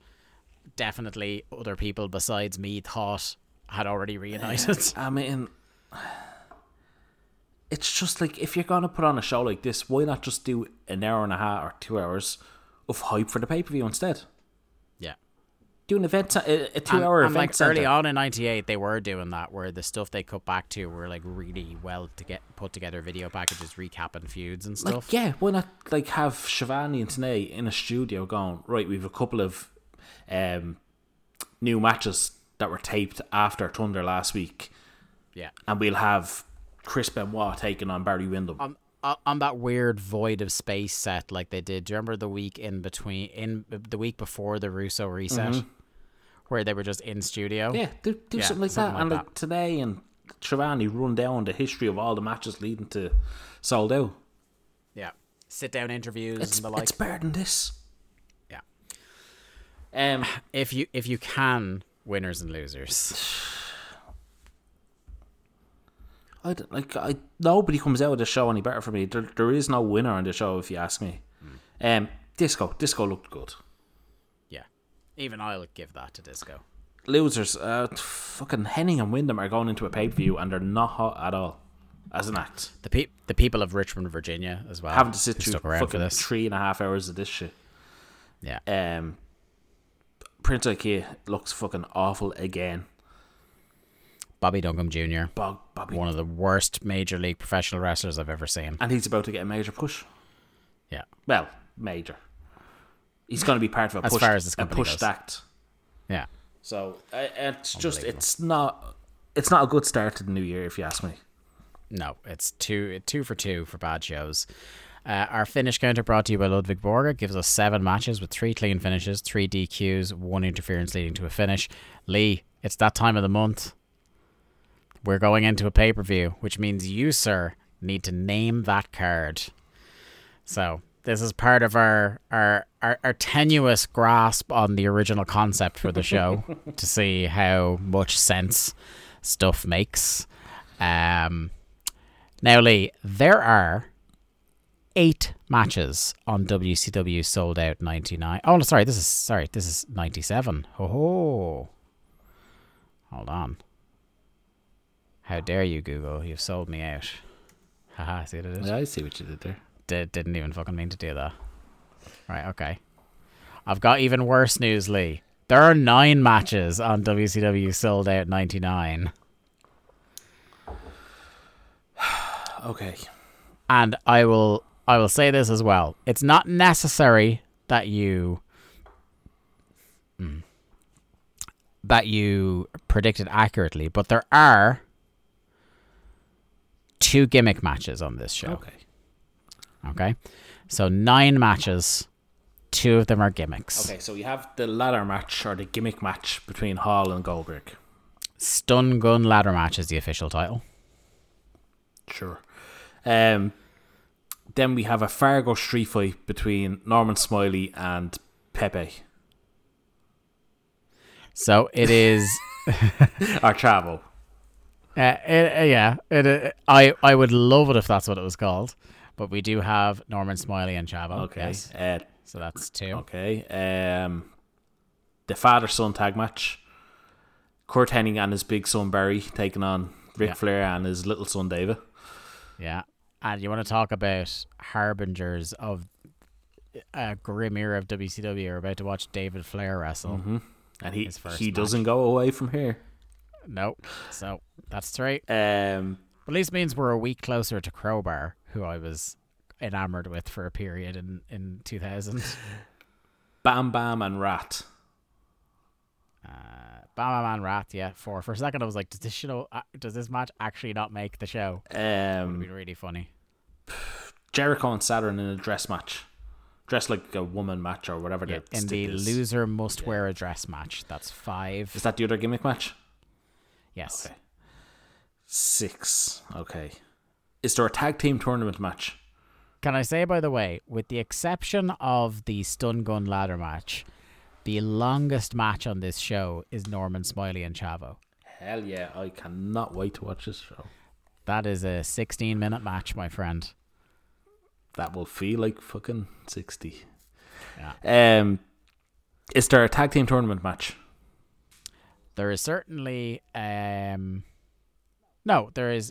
definitely other people besides me thought had already reunited. I mean, it's just like if you're going to put on a show like this, why not just do an hour and a half or 2 hours of hype for the pay-per-view instead? Do an event, a 2-hour event. And like center. Early on in '98, they were doing that, where the stuff they cut back to were like really well to get put together video packages, recapping feuds and stuff. Like, yeah, why not like have Shivani and Tanay in a studio going, right, we've a couple of new matches that were taped after Thunder last week. Yeah, and we'll have Chris Benoit taking on Barry Windham. On that weird void of space set like they did. Do you remember the week in the week before the Russo reset? Mm-hmm. Where they were just in studio? Yeah, do something like that. And like today and Trevani run down the history of all the matches leading to Sold Out. Yeah. Sit down interviews and the like. It's better than this. Yeah. If you can, winners and losers. Nobody comes out of the show any better for me. There is no winner on the show, if you ask me. Disco looked good. Yeah, even I'll give that to Disco. Losers, fucking Henning and Wyndham are going into a pay per view and they're not hot at all as an act. The people of Richmond, Virginia, as well, having to sit through fucking 3.5 hours of this shit. Yeah. Prince Ikea looks fucking awful again. Bobby Duncombe Jr. One of the worst major league professional wrestlers I've ever seen. And he's about to get a major push. Yeah. Well, major. He's going to be part of a push stacked. Yeah. So it's not a good start to the new year, if you ask me. No, it's two for two for bad shows. Our finish counter brought to you by Ludwig Borger gives us 7 matches with 3 clean finishes, 3 DQs, 1 interference leading to a finish. Lee, it's that time of the month. We're going into a pay-per-view, which means you, sir, need to name that card. So this is part of our tenuous grasp on the original concept for the show to see how much sense stuff makes. Now, Lee, there are 8 matches on WCW Sold Out 99. Oh, sorry, this is 97. Oh, hold on. How dare you, Google? You've sold me out. Haha, see what it is? Yeah, I see what you did there. Didn't even fucking mean to do that. Right, okay. I've got even worse news, Lee. There are 9 matches on WCW Sold Out 99. Okay. And I will say this as well. It's not necessary that you predicted accurately, but there are 2 gimmick matches on this show. Okay. So 9 matches, 2 of them are gimmicks. Okay, so you have the ladder match or the gimmick match between Hall and Goldberg. Stun Gun Ladder Match is the official title. Sure. Then we have a Fargo Street fight between Norman Smiley and Pepe. So it is... or Chavo. I would love it if that's what it was called, but we do have Norman Smiley and Chavo. Okay, yes. So that's 2. Okay, the father-son tag match. Curt Hennig and his big son Barry taking on Ric Flair and his little son David. Yeah. And you want to talk about harbingers of a grim era of WCW. You're about to watch David Flair wrestle. Mm-hmm. And he doesn't go away from here. No. So that's three. But at least means we're a week closer to Crowbar, who I was enamored with for a period in 2000. Bam Bam and Rat. Bam Bam and Rat, yeah. For a second I was like, does this match actually not make the show? It would be really funny. Jericho and Saturn in a dress match. Dress like a woman match or whatever. Yeah, in the loser must wear a dress match. That's 5. Is that the other gimmick match? Yes. Okay. 6. Okay. Is there a tag team tournament match? Can I say, by the way, with the exception of the stun gun ladder match, the longest match on this show is Norman Smiley and Chavo. Hell yeah. I cannot wait to watch this show. That is a 16-minute match, my friend. That will feel like fucking 60. Yeah. Is there a tag team tournament match? There is certainly... no, there is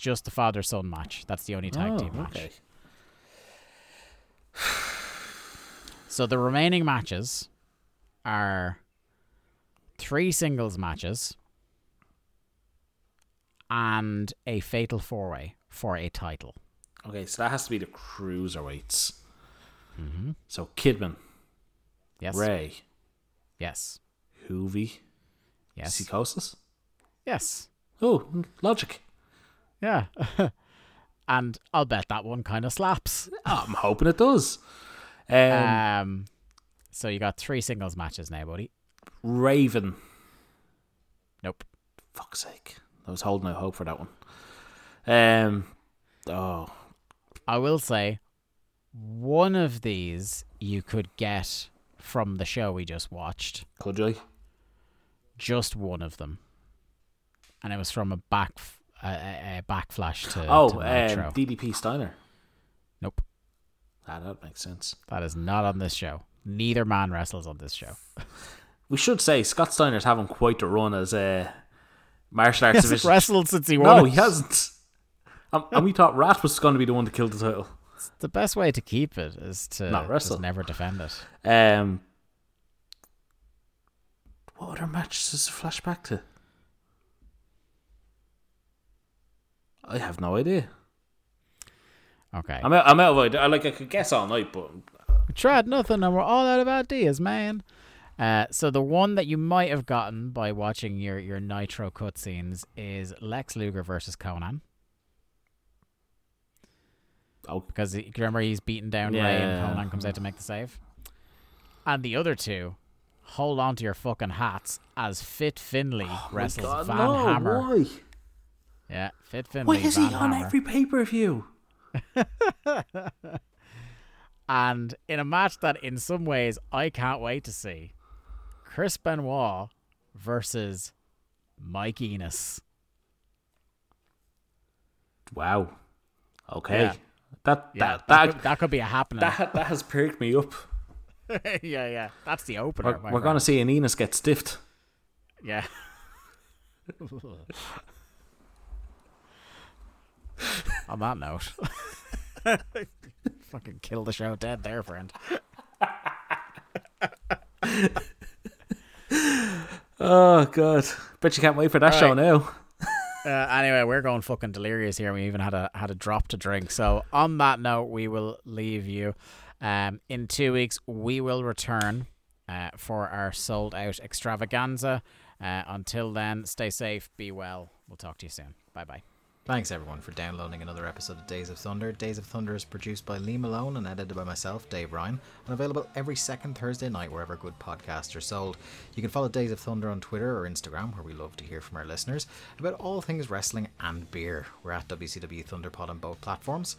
just the father-son match. That's the only tag team match. Okay. So the remaining matches are 3 singles matches and a fatal 4-way for a title. Okay, so that has to be the cruiserweights. Mm-hmm. So Kidman. Yes. Ray. Yes. Hoovy. Yes. Sikosis. Yes. Oh, logic. Yeah. And I'll bet that one kind of slaps. I'm hoping it does. So you got 3 singles matches now, buddy. Raven. Nope. Fuck's sake. I was holding out hope for that one. I will say, one of these you could get from the show we just watched. Could you? Just one of them. And it was from a backflash to Nitro. DDP Steiner. Nope. That makes sense. That is not on this show. Neither man wrestles on this show. We should say Scott Steiner's having quite a run as a martial arts division. He hasn't wrestled since he won. No, he hasn't. And we thought Rat was going to be the one to kill the title. The best way to keep it is to not wrestle. Just never defend it. What other matches does it flash back to? I have no idea. Okay. I'm out of ideas. I could guess all night, but... We tried nothing and we're all out of ideas, man. So the one that you might have gotten by watching your Nitro cutscenes is Lex Luger versus Conan. Oh. Because you remember he's beaten down Ray and Conan comes out to make the save. And the other two, hold on to your fucking hats, as Fit Finlay wrestles Hammer. Why? Yeah, Fit Finlay. Why is he on every pay-per-view? And in a match that in some ways I can't wait to see, Chris Benoit versus Mike Enos. Wow. Okay. Yeah. That could be a happening. That has perked me up. Yeah. That's the opener. We're going to see an Enos get stiffed. Yeah. On that note, fucking kill the show dead there, friend. Oh god, bet you can't wait for that show now. Anyway, we're going fucking delirious here. We even had a drop to drink. So on that note, we will leave you. In 2 weeks we will return for our sold out extravaganza. Until then, stay safe, be well. We'll talk to you soon. Bye. Thanks everyone for downloading another episode of Days of Thunder. Days of Thunder is produced by Lee Malone and edited by myself, Dave Ryan, and available every second Thursday night wherever good podcasts are sold. You can follow Days of Thunder on Twitter or Instagram, where we love to hear from our listeners about all things wrestling and beer. We're at WCW Thunderpod on both platforms.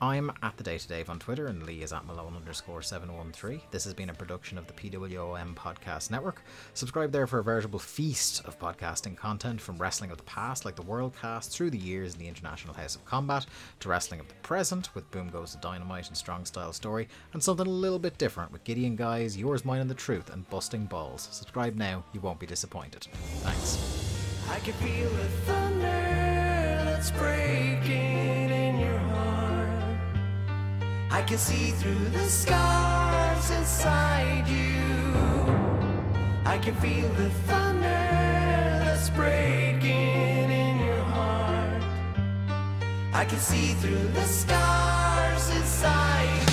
I'm at The Day to Dave on Twitter, and Lee is at Malone_713. This has been a production of the PWOM Podcast Network. Subscribe there for a veritable feast of podcasting content, from wrestling of the past, like the Worldcast, through the years in the International House of Combat, to wrestling of the present, with Boom Goes the Dynamite and Strong Style Story, and something a little bit different with Gideon Guys, Yours, Mine and the Truth, and Busting Balls. Subscribe now, you won't be disappointed. Thanks. I can feel the thunder that's breaking in your heart. I can see through the scars inside you. I can feel the thunder that's breaking in your heart. I can see through the scars inside you.